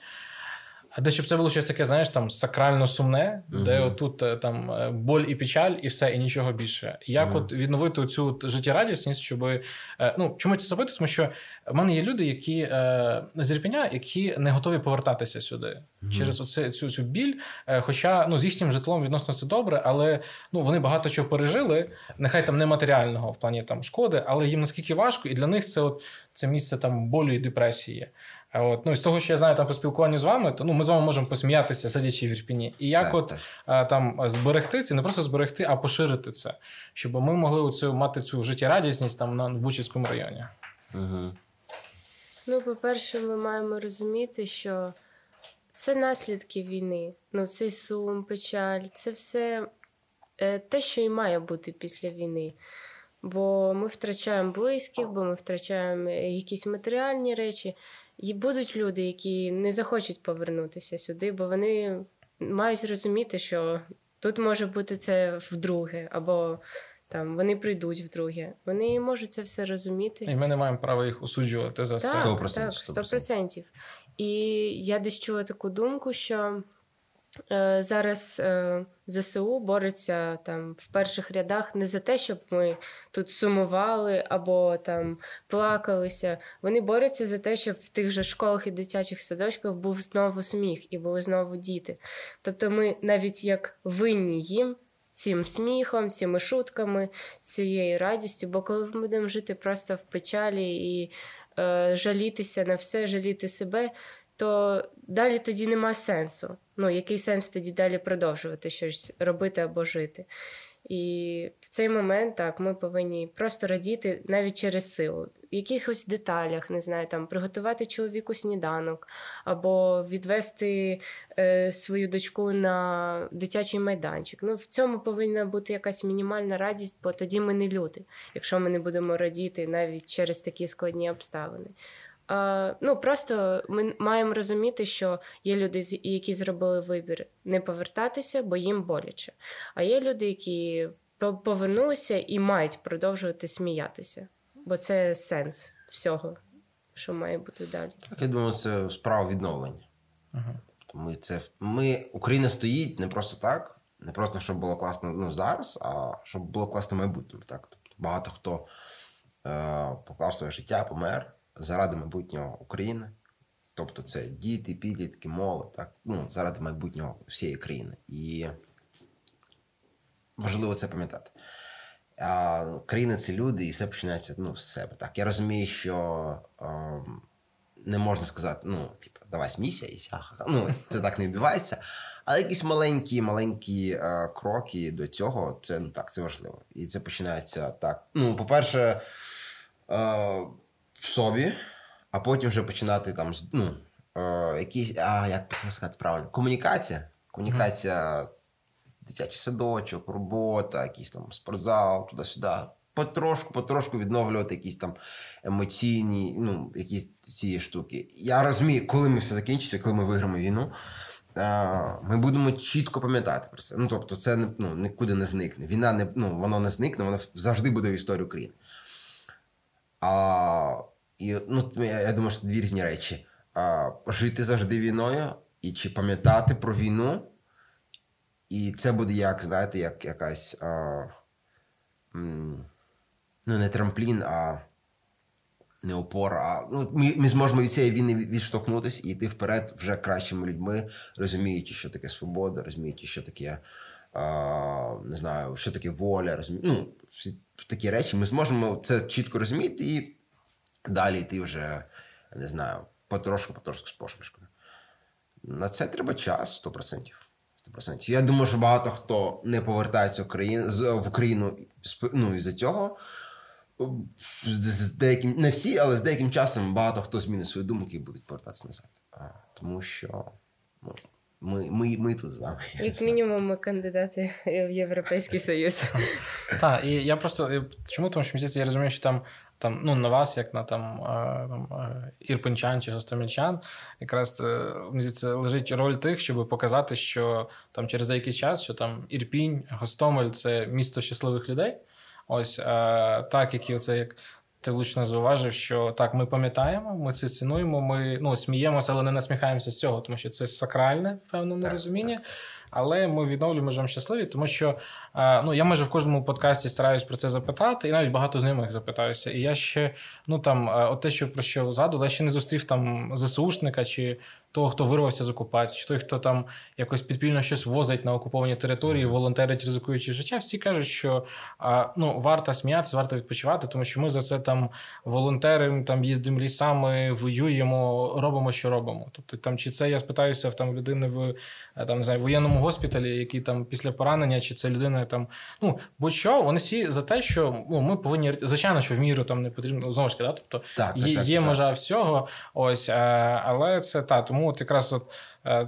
а де щоб це було щось таке, знаєш, там, сакрально сумне, uh-huh. де отут там боль і печаль, і все, і нічого більше. Як uh-huh. от відновити цю життєрадісність, щоб... Ну, чому це запитую? Тому що в мене є люди, які е, з Ірпеня, які не готові повертатися сюди uh-huh. через оце, цю, цю біль. Хоча, ну, з їхнім житлом відносно все добре, але, ну, вони багато чого пережили, нехай там не матеріального в плані там шкоди, але їм наскільки важко, і для них це, от, це місце там болю і депресії. От, ну, і з того, що я знаю там по спілкуванню з вами, то, ну, ми з вами можемо посміятися, сидячи в Ірпіні. І як так, от так. там зберегти це, не просто зберегти, а поширити це, щоб ми могли оце, мати цю життєрадісність там на Бучанському районі. Угу. Ну, по-перше, ми маємо розуміти, що це наслідки війни. Ну, цей сум, печаль, це все те, що і має бути після війни. Бо ми втрачаємо близьких, бо ми втрачаємо якісь матеріальні речі. І будуть люди, які не захочуть повернутися сюди, бо вони мають розуміти, що тут може бути це вдруге, або там вони прийдуть вдруге. Вони можуть це все розуміти. І ми не маємо права їх осуджувати за все. Так, сто відсотків. Так, сто відсотків. І я десь чула таку думку, що е, зараз е, ЗСУ бореться там в перших рядах не за те, щоб ми тут сумували або там плакалися. Вони борються за те, щоб в тих же школах і дитячих садочках був знову сміх і були знову діти. Тобто ми навіть як винні їм цим сміхом, цими шутками, цією радістю, бо коли ми будемо жити просто в печалі і е, жалітися на все, жаліти себе, то далі тоді нема сенсу. Ну, який сенс тоді далі продовжувати щось робити або жити? І в цей момент, так, ми повинні просто радіти навіть через силу. В якихось деталях, не знаю, там, приготувати чоловіку сніданок, або відвести е, свою дочку на дитячий майданчик. Ну, в цьому повинна бути якась мінімальна радість, бо тоді ми не люди, якщо ми не будемо радіти навіть через такі складні обставини. Ну, просто ми маємо розуміти, що є люди, які зробили вибір не повертатися, бо їм боляче. А є люди, які повернулися і мають продовжувати сміятися, бо це сенс всього, що має бути далі. Так, я думаю, це справа відновлення. Ага. Ми, це, ми, Україна стоїть не просто так, не просто, щоб було класно ну, зараз, а щоб було класно в майбутньому. Так? Тобто багато хто е, поклав своє життя, помер заради майбутнього України. Тобто це діти, підлітки, молодь, так? Ну, заради майбутнього всієї країни. І важливо це пам'ятати. А країна – це люди, і все починається ну, з себе. Так? Я розумію, що е, не можна сказати, ну, типу, давай смійся, і ну, це так не відбувається. Але якісь маленькі-маленькі е, кроки до цього, це, ну, так, це важливо. І це починається так. Ну, по-перше, е, в собі, а потім вже починати там, ну, е, якісь, а, як це сказати правильно, комунікація. Комунікація, дитячий садочок, робота, якийсь там спортзал, туди-сюди. Потрошку, потрошку відновлювати якісь там емоційні, ну, якісь ці штуки. Я розумію, коли ми все закінчиться, коли ми виграємо війну, ми будемо чітко пам'ятати про це. Ну, тобто це, ну, нікуди не зникне. Війна, не, ну, воно не зникне, воно завжди буде в історії України. А, і, ну, я, я думаю, що це дві різні речі. А, жити завжди війною, і чи пам'ятати про війну, і це буде, як, знаєте, як якась... А, ну, не трамплін, а не опора. А, ну, ми, ми зможемо від цієї війни відштовхнутися і йти вперед вже кращими людьми, розуміючи, що таке свобода, розуміючи, що таке, а, не знаю, що таке воля, розумі... ну, всі такі речі. Ми зможемо це чітко розуміти і далі йти вже, не знаю, потрошку-потрошку з посмішкою. На це треба час, сто відсотків. сто відсотків. Я думаю, що багато хто не повертається в Україну, в Україну ну, із-за цього. З деяким, не всі, але з деяким часом багато хто змінить свої думки і буде повертатися назад. Тому що ну, ми, ми, ми тут з вами. Як мінімум ми кандидати в Європейський Союз. Так, і я просто... Чому? Тому що, місяць, я розумію, що там... Там, ну, на вас, як на там, там ірпенчан чи гостомельчан, якраз лежить роль тих, щоб показати, що там через деякий час, що там Ірпінь, Гостомель – це місто щасливих людей. Ось так, які оце, як ти влучно зауважив, що так, ми пам'ятаємо, ми це цінуємо, ми ну, сміємося, але не насміхаємося з цього, тому що це сакральне в певному розумінні. Але ми відновлюємо живемо щасливі, тому що ну, я майже в кожному подкасті стараюсь про це запитати, і навіть багато знайомих запитаюся. І я ще, ну там, от те, що про що згадував, я ще не зустрів там ЗСУшника, чи того, хто вирвався з окупації, чи той, хто там якось підпільно щось возить на окуповані території, волонтерить, ризикуючи життя. Всі кажуть, що ну, варто сміятися, варто відпочивати, тому що ми за це там волонтеримо, там їздимо лісами, воюємо, робимо, що робимо. Тобто, там, чи це я спитаюся в там людини в там, не знаю, воєнному госпіталі, які там після поранення, чи це людина там, ну, будь-що, вони всі за те, що ну, ми повинні, звичайно, що в міру там не потрібно, знову ж таки, да? Тобто так, так, є, так, є так. Межа всього, ось, але це, та, тому от якраз от,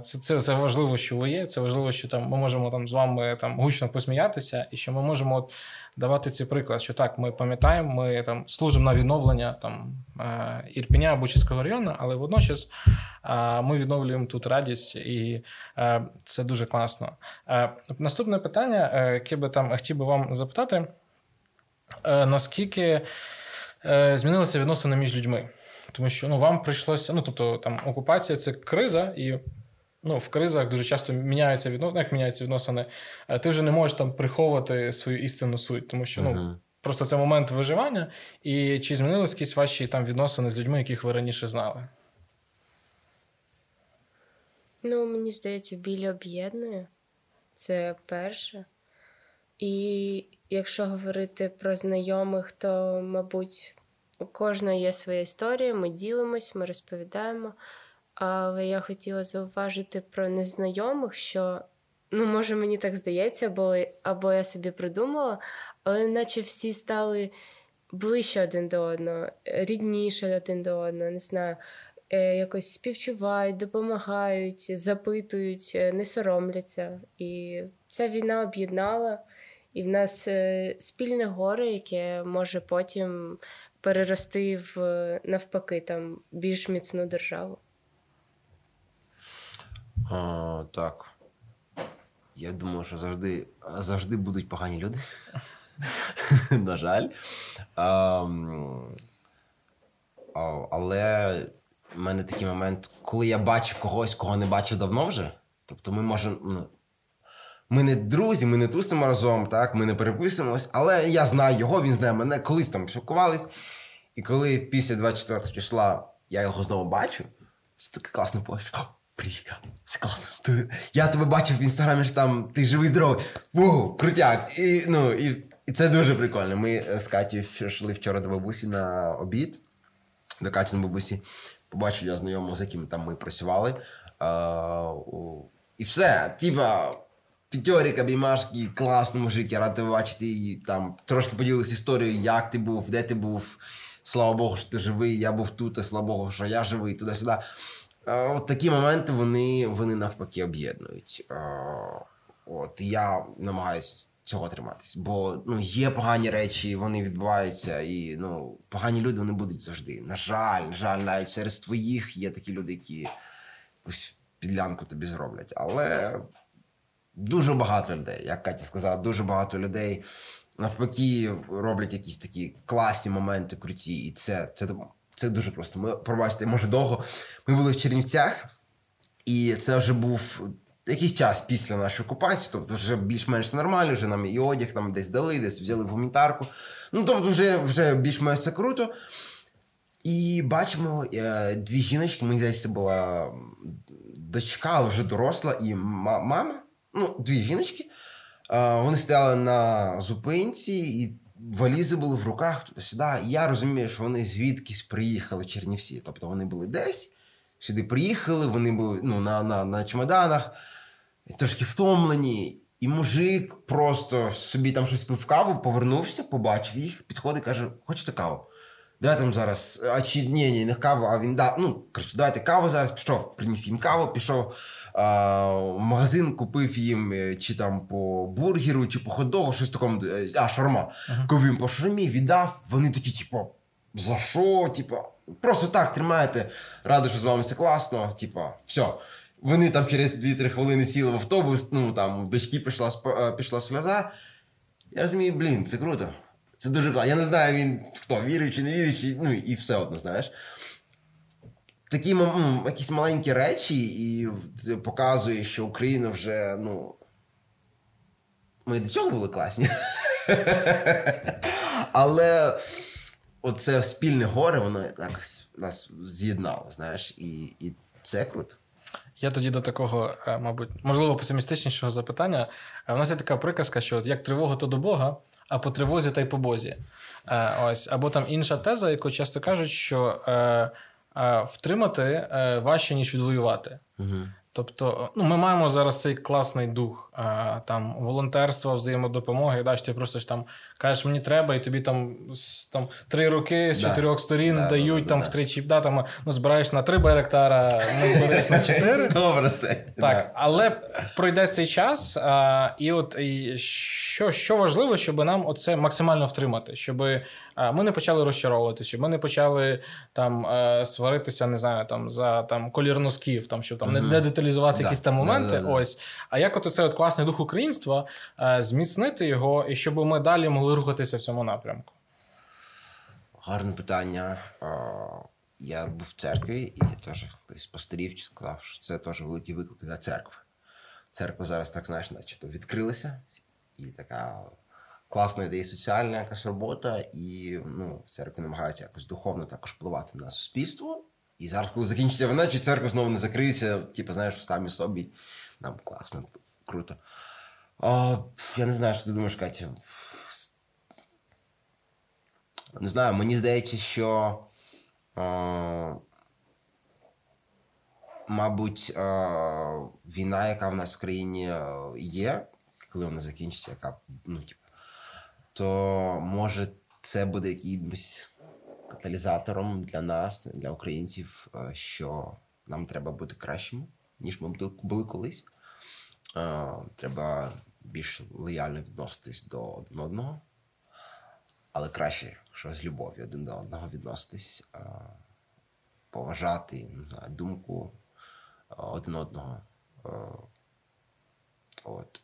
це, це, це важливо, що ви є, це важливо, що там, ми можемо там, з вами там, гучно посміятися, і що ми можемо от, давати цей приклад, що так, ми пам'ятаємо, ми там, служимо на відновлення там, Ірпеня, Бучанського району, але водночас ми відновлюємо тут радість, і це дуже класно. Наступне питання, яке би там хотів би вам запитати, наскільки змінилися відносини між людьми? Тому що ну, вам прийшлося, ну тобто там окупація – це криза, і ну, в кризах дуже часто міняються відносини, як міняються відносини, ти вже не можеш там приховувати свою істинну суть, тому що, ну, uh-huh. просто це момент виживання, і чи змінились якісь ваші там відносини з людьми, яких ви раніше знали? Ну, мені здається, біль об'єднує. Це перше. І якщо говорити про знайомих, то, мабуть, у кожної є своя історія, ми ділимось, ми розповідаємо. Але я хотіла зауважити про незнайомих, що, ну, може, мені так здається, або, або я собі придумала, але наче всі стали ближче один до одного, рідніше один до одного, не знаю, якось співчувають, допомагають, запитують, не соромляться. І ця війна об'єднала, і в нас спільне горе, яке може потім перерости в, навпаки, там, більш міцну державу? А, так. Я думаю, що завжди, завжди будуть погані люди. На жаль. А, але в мене такий момент, коли я бачу когось, кого не бачив давно вже, тобто ми можемо... Ми не друзі, ми не тусимо разом, так? Ми не переписуємось, але я знаю його, він знає мене, колись там спілкувались. І коли після двадцять четвертого числа я його знову бачу, це такий класний погляд. Привіт, це класно. Я тебе бачив в інстаграмі, що там ти живий, здоровий. Ву, крутяк. І, ну, і, і це дуже прикольно. Ми з Катю йшли вчора до бабусі на обід, до Каті на бабусі. Побачив я знайомого, з яким там ми працювали. А, і все, типа... П'ятьорік, обіймашки, класний мужик, я радий тебе бачити. І там трошки поділилися історією, як ти був, де ти був. Слава Богу, що ти живий, я був тут, а слава Богу, що я живий, туди-сюди. От такі моменти, вони, вони навпаки об'єднують. От, я намагаюся цього триматися, бо ну, є погані речі, вони відбуваються, і ну, погані люди, вони будуть завжди. На жаль, на жаль, навіть серед твоїх є такі люди, які якусь підлянку тобі зроблять, але... Дуже багато людей, як Катя сказала, дуже багато людей навпаки роблять якісь такі класні моменти, круті. І це, це, це дуже просто. Ми, пробачте, може довго. Ми були в Чернівцях, і це вже був якийсь час після нашої окупації, тобто вже більш-менш нормально, вже нам і одяг нам десь дали, десь взяли в гуманітарку. Ну, тобто вже, вже більш-менш це круто. І бачимо дві жіночки, мені здається, це була дочка, але вже доросла, і мама. Ну, дві жіночки, вони стояли на зупинці, і валізи були в руках туди-сюди. І я розумію, що вони звідкись приїхали в Чернівці. Тобто вони були десь, сюди приїхали, вони були ну, на, на, на чемоданах, трошки втомлені. І мужик просто собі там щось пив каву, повернувся, побачив їх, підходить, каже, хочете каву? Давай там зараз, а чи ні, ні, не каву, а він дав, ну, коротше, давайте каву зараз, пішов, приніс їм каву, пішов а, в магазин, купив їм чи там по бургеру, чи по хот-догу, щось такому, а, шарма, uh-huh. купив по шармі, віддав, вони такі, типу, за що, типу, просто так тримаєте, радий, що з вами все класно, типу, все. Вони там через дві-три хвилини сіли в автобус, ну, там, в дочки пішла, пішла сльоза, я розумію, блін, це круто. Це дуже класно. Я не знаю, він хто, віруючий, не віруючий, ну і все одно, знаєш. Такі ну, якісь маленькі речі, і це показує, що Україна вже, ну... Ми до цього були класні. Але оце спільне горе, воно якось нас з'єднало, знаєш, і, і це круто. Я тоді до такого, мабуть, можливо, песимістичнішого запитання. У нас є така приказка, що як тривога, то до Бога, а по тривозі та й по бозі. Ось. Або там інша теза, яку часто кажуть, що е, е, втримати е, важче, ніж відвоювати. Угу. Тобто, ну, ми маємо зараз цей класний дух е, там, волонтерства, взаємодопомоги. Да, що ти просто ж, там, кажеш, мені треба, і тобі там, з, там три руки з да. чотирьох сторін да, дають да, там, да. втричі. Да, там, ну, збираєш на три байрактара, не збираєш на чотири. Добре це. Так, да. Але пройде цей час, е, і от і що, що важливо, щоб нам оце максимально втримати, щоб е, ми не почали розчаровуватися, щоб ми не почали там, е, сваритися, не знаю, там, за там, колір носків, там, щоб там, mm-hmm. не деталізувати. Да, якісь там моменти, да, да, да. Ось. А як от оцей от класний дух українства, е, зміцнити його, і щоб ми далі могли рухатися в цьому напрямку? Гарне питання. Я був в церкві, і я теж хтось пастирів сказав, що це теж великий виклик для церкви. Церква зараз, так знаєш, наче то відкрилася, і така класна ідея соціальна якась робота, і ну, церква намагається якось духовно також впливати на суспільство. І зараз, коли закінчиться війна, чи церква знову не закриється, типу, знаєш, самі собі, нам класно, круто. О, я не знаю, що ти думаєш, Катя. Не знаю, мені здається, що, о, мабуть, о, війна, яка в нас в країні є, коли вона закінчиться, яка, ну, типу, то, може, це буде якийсь... каталізатором для нас, для українців, що нам треба бути кращими, ніж ми були колись. Треба більш лояльно відноситись до один одного. але краще, що з любов'ю один до одного відноситись, поважати, не знаю, думку один одного. От.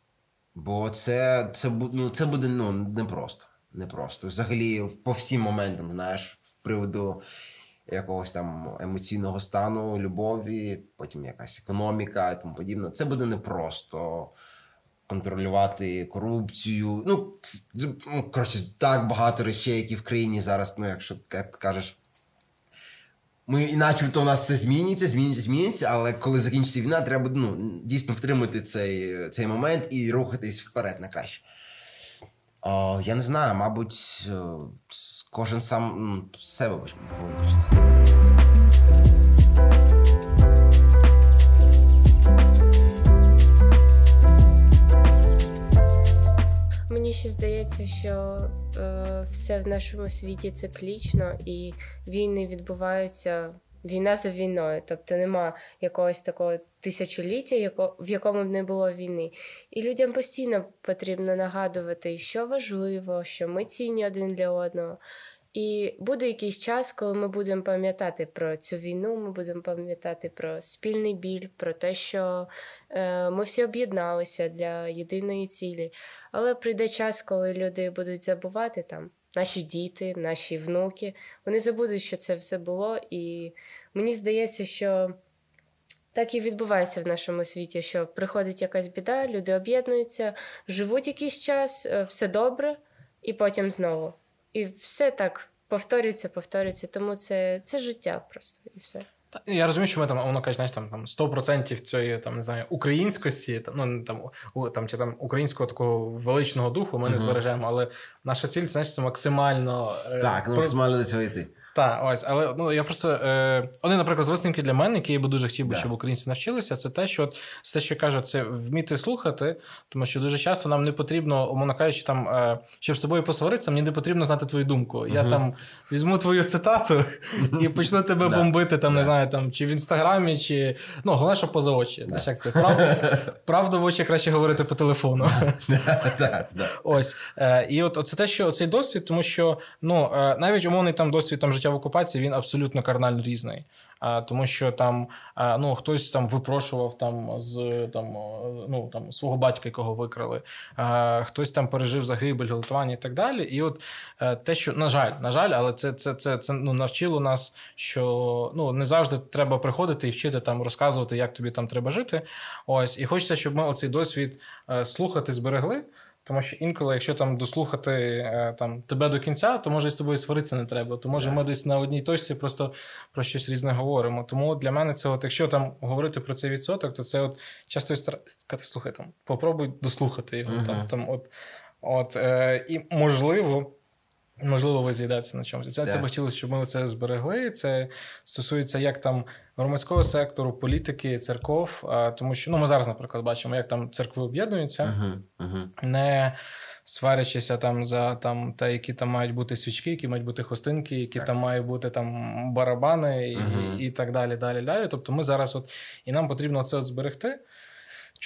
Бо це, це, ну, це буде ну, непросто. непросто. Взагалі, по всім моментам, знаєш, з приводу якогось там емоційного стану, любові, потім якась економіка і тому подібне. Це буде непросто контролювати корупцію. Ну, ну коротше, так багато речей, які в країні зараз, ну, якщо як ти кажеш, ми іначе то у нас все змінюється, змінюється, змінюється, але коли закінчиться війна, треба ну, дійсно втримати цей, цей момент і рухатись вперед на краще. О, я не знаю, мабуть, кожен сам себе вибачить. Мені ще здається, що е, все в нашому світі циклічно, і війни відбуваються війна за війною. Тобто нема якогось такого тисячоліття, яко, в якому б не було війни. І людям постійно потрібно нагадувати, що важливо, що ми цінні один для одного. І буде якийсь час, коли ми будемо пам'ятати про цю війну, ми будемо пам'ятати про спільний біль, про те, що е, ми всі об'єдналися для єдиної цілі. Але прийде час, коли люди будуть забувати, там, наші діти, наші внуки, вони забудуть, що це все було. І мені здається, що так і відбувається в нашому світі, що приходить якась біда, люди об'єднуються, живуть якийсь час, все добре, і потім знову. І все так повторюється, повторюється. Тому це, це життя просто, і все. Я розумію, що ми там, воно каже, знаєш, там, там сто відсотків цієї, там, не знаю, українськості, там, ну, там, у, там, чи там українського такого величного духу ми не збережемо, але наша ціль, знаєш, це максимально... Так, ну, максимально до цього йти. Так, ось, але ну я просто е, один, наприклад, з висновків для мене, який я би дуже хотів би, yeah. щоб українці навчилися, це те, що от те, що кажуть, це вміти слухати, тому що дуже часто нам не потрібно, умовно кажучи, там е, щоб з тобою посваритися, мені не потрібно знати твою думку. Uh-huh. Я там візьму твою цитату і почну тебе yeah. бомбити, там yeah. не знаю, там чи в інстаграмі, чи ну головне, що поза очі. Знаєш, yeah. як це правда, правду в очі краще говорити по телефону. Ось е, і от це те, що цей досвід, тому що ну е, навіть умовний там досвід там життя в окупації, він абсолютно кардинально різний. А, тому що там, а, ну, хтось там випрошував там з там, ну, там, свого батька, якого викрали, а, хтось там пережив загибель, гвалтування і так далі. І от а, те, що, на жаль, на жаль, але це, це, це, це ну, навчило нас, що ну, не завжди треба приходити і вчити там, розказувати, як тобі там треба жити. Ось. І хочеться, щоб ми оцей досвід а, слухати зберегли. Тому що інколи, якщо там дослухати там, тебе до кінця, то може і з тобою сваритися не треба. То може yeah. ми десь на одній точці просто про щось різне говоримо. Тому для мене це, от, якщо там говорити про цей відсоток, то це от часто і стара... Катя, слухай, там, попробуй дослухати його. Uh-huh. Там, там, от, от, е, і можливо, можливо, ви з'їдаєтеся на чомусь. Це, yeah. це б хотілося, щоб ми це зберегли. Це стосується як там громадського сектору, політики, церков, тому що ну ми зараз, наприклад, бачимо, як там церкви об'єднуються, uh-huh, uh-huh. не сварячися там за там те, які там мають бути свічки, які мають бути хустинки, які так. там мають бути там барабани uh-huh. і, і так далі, далі, далі. Тобто, ми зараз, от і нам потрібно це от зберегти.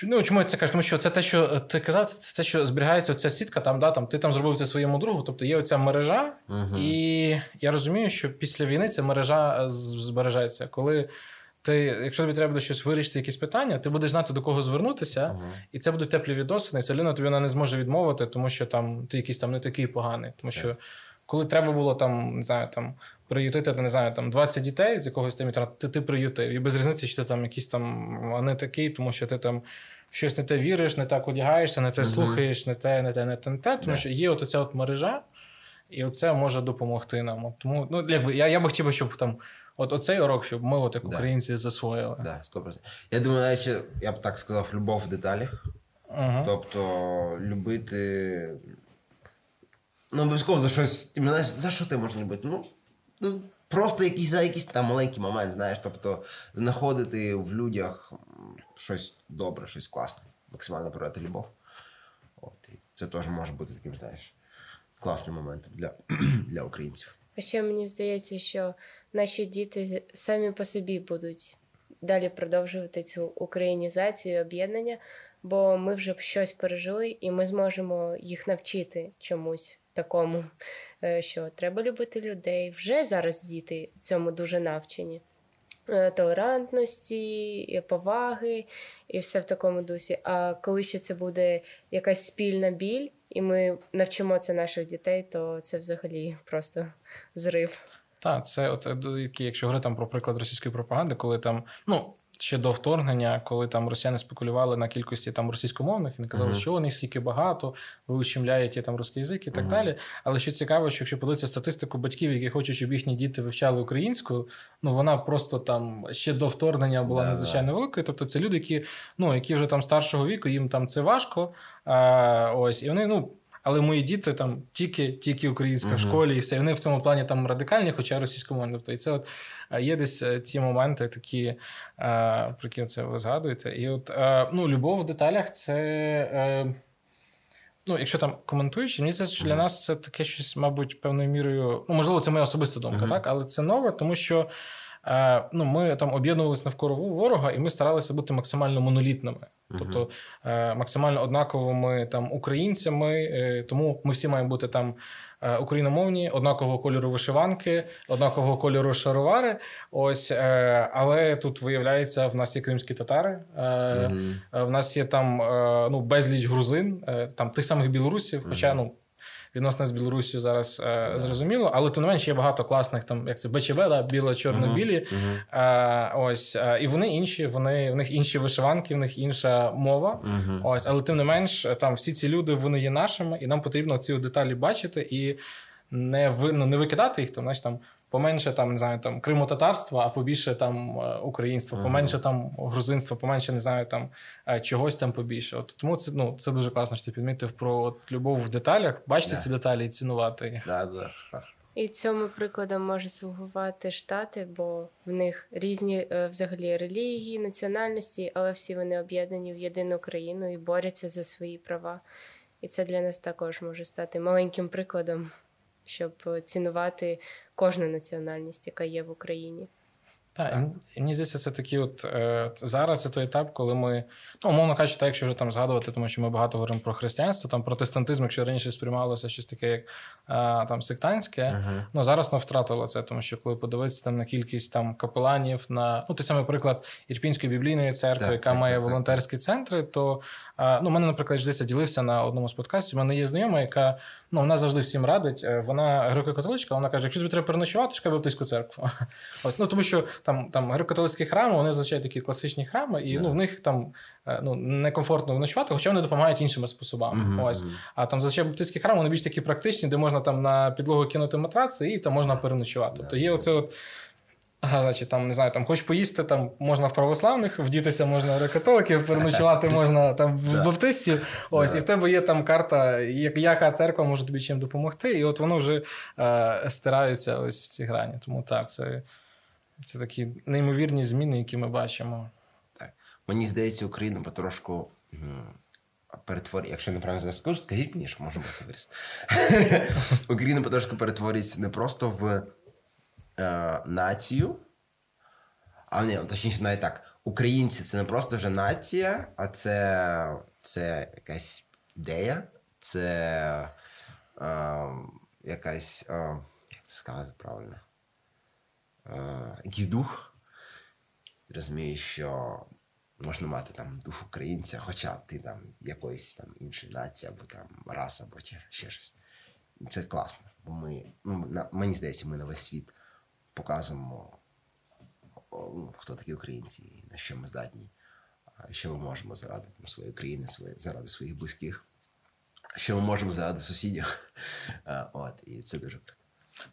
Ну, чому я це кажу? Тому що це те, що ти казав, це те, що зберігається оця сітка, там, да, там, ти там зробив це своєму другу, тобто є оця мережа, uh-huh. і я розумію, що після війни ця мережа збережеться. Коли ти, якщо тобі треба щось вирішити, якісь питання, ти будеш знати, до кого звернутися, uh-huh. і це будуть теплі відносини, і Селіна тобі вона не зможе відмовити, тому що там ти якийсь там не такий поганий, тому що... Коли треба було там, не знаю, там приютити, не знаю, там двадцять дітей з якогось там інтернату, ти, ти приютив. І без різниці, що ти там якісь там, а не такий, тому що ти там щось не те віриш, не так одягаєшся, не те mm-hmm. слухаєш, не те, не те, не те, не те. Тому yeah. що є от оця от мережа, і оце може допомогти нам. Тому, ну, якби, я, я би хотів, щоб там, от оцей урок, щоб ми от як українці yeah. засвоїли. Так, yeah, сто відсотків. Я думаю, навіть, я б так сказав, любов в деталях. Uh-huh. Тобто, любити... Ну, обов'язково за щось, знаєш, за що ти можеш любити? Ну, ну просто якісь, за якийсь там маленький момент, знаєш, тобто знаходити в людях щось добре, щось класне, максимально проявити любов. От, і це теж може бути таким, знаєш, класним моментом для, для українців. А ще мені здається, що наші діти самі по собі будуть далі продовжувати цю українізацію, об'єднання, бо ми вже щось пережили і ми зможемо їх навчити чомусь. такому, що треба любити людей. Вже зараз діти цьому дуже навчені. Толерантності, поваги і все в такому дусі. А коли ще це буде якась спільна біль, і ми навчимо це наших дітей, то це взагалі просто взрив. Так, це от, якщо говорити там про приклад російської пропаганди, коли там, ну, ще до вторгнення, коли там росіяни спекулювали на кількості там російськомовних, і казали, uh-huh. що у них стільки багато, ви ущемляєте там російський язик і так uh-huh. далі. Але що цікаво, що якщо подивитися статистику батьків, які хочуть, щоб їхні діти вивчали українську, ну вона просто там ще до вторгнення була yeah, надзвичайно yeah. великою. Тобто це люди, які, ну, які вже там старшого віку, їм там це важко. А, ось, і вони, ну, але мої діти там тільки, тільки українська uh-huh. в школі, і все. Вони в цьому плані там радикальні, хоча російськомовні. Тобто, і це от є десь ті моменти такі, про які це ви згадуєте. І от, ну, любов в деталях – це, ну, якщо там коментуючи, мені здається, що для нас це таке щось, мабуть, певною мірою, ну, можливо, це моя особиста думка, uh-huh. так? Але це нове, тому що, ну, ми там об'єднувалися навколо ворога, і ми старалися бути максимально монолітними. Тобто максимально однаковими там українцями, тому ми всі маємо бути там україномовні, однакового кольору вишиванки, однакового кольору шаровари. Ось, але тут виявляється, в нас є кримські татари, mm-hmm. в нас є там, ну, безліч грузин, там тих самих білорусів, хоча, mm-hmm. ну, відносно з Білорусією зараз е, зрозуміло, але тим не менше є багато класних там, як це БЧБ, да, біло-чорно-білі. Uh-huh. Е, ось, е, і вони інші, вони в них інші вишиванки, в них інша мова. Uh-huh. Ось, але тим не менш, там всі ці люди вони є нашими, і нам потрібно ці деталі бачити і не ви, ну, не викидати їх, то значить там поменше там, не знаю, там криму-татарства, а побільше там українства, uh-huh. поменше там грузинства, поменше, не знаю, там чогось там побільше. От тому це, ну, це дуже класно, що ти підмітив про от, любов в деталях, бачити yeah. ці деталі і цінувати їх. Да, да, це класно. І цьому прикладом може слугувати Штати, бо в них різні взагалі релігії, національності, але всі вони об'єднані в єдину країну і борються за свої права. І це для нас також може стати маленьким прикладом, щоб цінувати кожну національність, яка є в Україні. Так, так. І мені здається, це такі от, е, зараз це той етап, коли ми, ну, умовно кажучи, так, якщо вже там згадувати, тому що ми багато говоримо про християнство, там протестантизм, якщо раніше сприймалося щось таке, як е, там сектантське, uh-huh. ну, зараз воно втратило це, тому що коли подивитися там на кількість там капеланів, на, ну, той самий приклад Ірпінської біблійної церкви, так, яка так, має так, волонтерські так. центри, то, е, ну, мене, наприклад, здається, ділився на одному з подкастів, в мене є знайома, яка, ну, вона завжди всім радить, вона греко-католичка, вона каже, якщо тобі треба переночувати, шукай баптистську церкву. Ось, ну, тому що там, там греко-католицькі храми, вони зазвичай такі класичні храми, і yeah. ну, в них там ну, некомфортно ночувати, хоча вони допомагають іншими способами. Mm-hmm. Ось. А там зазвичай баптистські храми, вони більш такі практичні, де можна там на підлогу кинути матраци і там можна переночувати. Yeah. Тобто є оце от, а, значить, там, не знаю, там хоч поїсти, там можна в православних, вдітися можна в греко-католиків, переночувати можна там в баптистів. Ось, і в тебе є там карта, яка церква може тобі чим допомогти, і от воно вже е, стираються ось ці грані. Тому так, це Це такі неймовірні зміни, які ми бачимо. Так. Мені здається, Україна потрошку перетворює, якщо неправильно зараз скажу, скажіть мені, що можемо це вирішити. Україна потрошку перетворюється не просто в е, націю, а не, точніше, навіть так, українці це не просто вже нація, а це, це якась ідея, це е, якась, е, як це сказати правильно? Uh, якийсь дух. Розумію, що можна мати там дух українця, хоча ти там якоїсь там іншої нації, або там раса, або ще щось. І це класно, бо ми, ну, на, мені здається, ми на весь світ показуємо, ну, хто такі українці, на що ми здатні, що ми можемо заради там, своєї країни, свої, заради своїх близьких, що ми можемо заради сусідів. Uh, от, і це дуже круто.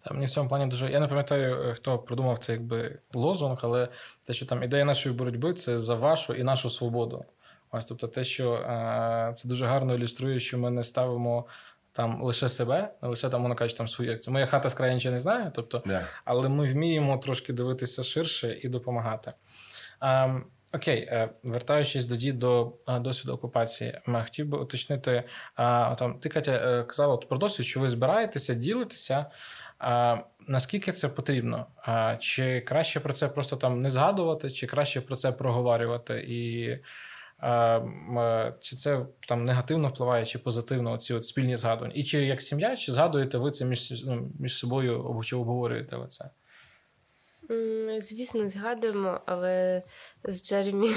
Та, мені в цьому плані дуже... Я не пам'ятаю, хто придумав це якби лозунг, але те, що там ідея нашої боротьби – це за вашу і нашу свободу. Ось, тобто те, що е- це дуже гарно ілюструє, що ми не ставимо там лише себе, не лише там, воно каже, там свою акцію. Моя хата з краю нічого не знає, тобто, yeah. але ми вміємо трошки дивитися ширше і допомагати. Е- Окей, вертаючись тоді до досвіду окупації, хотів би уточнити, там, ти, Катя, казала про досвід, що ви збираєтеся, ділитеся. А наскільки це потрібно? А, чи краще про це просто там не згадувати, чи краще про це проговорювати і Чи це там негативно впливає, чи позитивно оці от спільні згадування? І чи як сім'я, чи згадуєте ви це між, ну, між собою, чи обговорюєте ви це? Звісно, згадуємо, але з Джеремі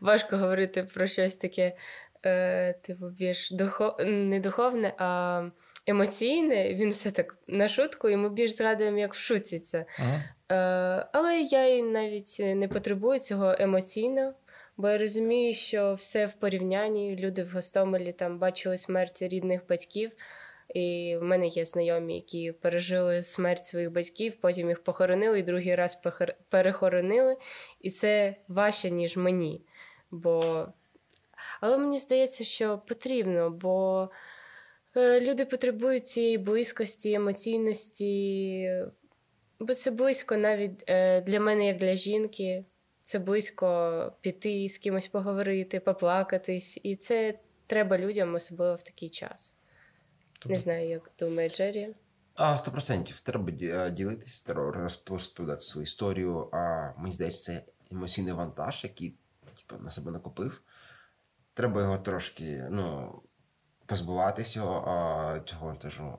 важко говорити про щось таке, е, типу, більш духов... не духовне, а емоційне. Він все так на шутку, і ми більш згадуємо, як в шутці це. Ага. Е, але я й навіть не потребую цього емоційно, бо я розумію, що все в порівнянні. Люди в Гостомелі там бачили смерть рідних батьків. І в мене є знайомі, які пережили смерть своїх батьків, потім їх похоронили і другий раз перехоронили. І це важче, ніж мені. Бо... Але мені здається, що потрібно, бо люди потребують цієї близькості, емоційності. Бо це близько навіть для мене, як для жінки. Це близько піти, з кимось поговорити, поплакатись. І це треба людям, особливо в такий час. Тобі. Не знаю, як думає Джері. А, сто процентів. Треба ділитися, треба розповідати свою історію. А мені здається, це емоційний вантаж, який типу, на себе накопив. Треба його трошки, ну, позбуватися цього вантажу.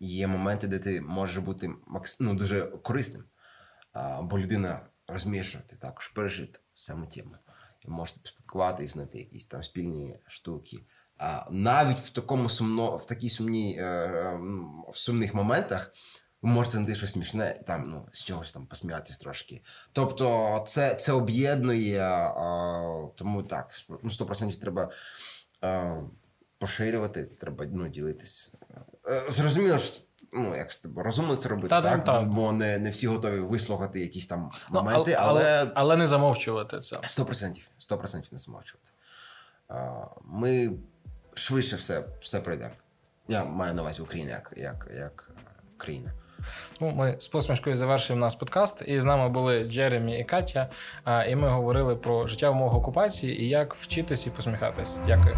Є моменти, де ти можеш бути ну, дуже корисним. А, бо людина розуміє, що ти також пережив саму тему. І можете поспілкувати і знайти якісь там спільні штуки. А навіть в такому сумно, в такій сумній, е, в сумних моментах ви можете знайти щось смішне, там, ну, з чогось там посміятися трошки. Тобто це, це об'єднує, е, тому так, ну, сто процентів треба е, поширювати, треба, ну, ділитись. Е, зрозуміло, що ну, як розумно це робити, та, так? Та, бо не, не всі готові вислухати якісь там ну, моменти, але, але... але... Але не замовчувати це. сто процентів, сто процентів не замовчувати. Е, ми швидше все, все пройде. Я маю на увазі Україну як, як, як країна. Ну, ми з посмішкою завершуємо наш подкаст. І з нами були Джеремі і Катя. І ми говорили про життя в умовах окупації і як вчитись і посміхатись. Дякую.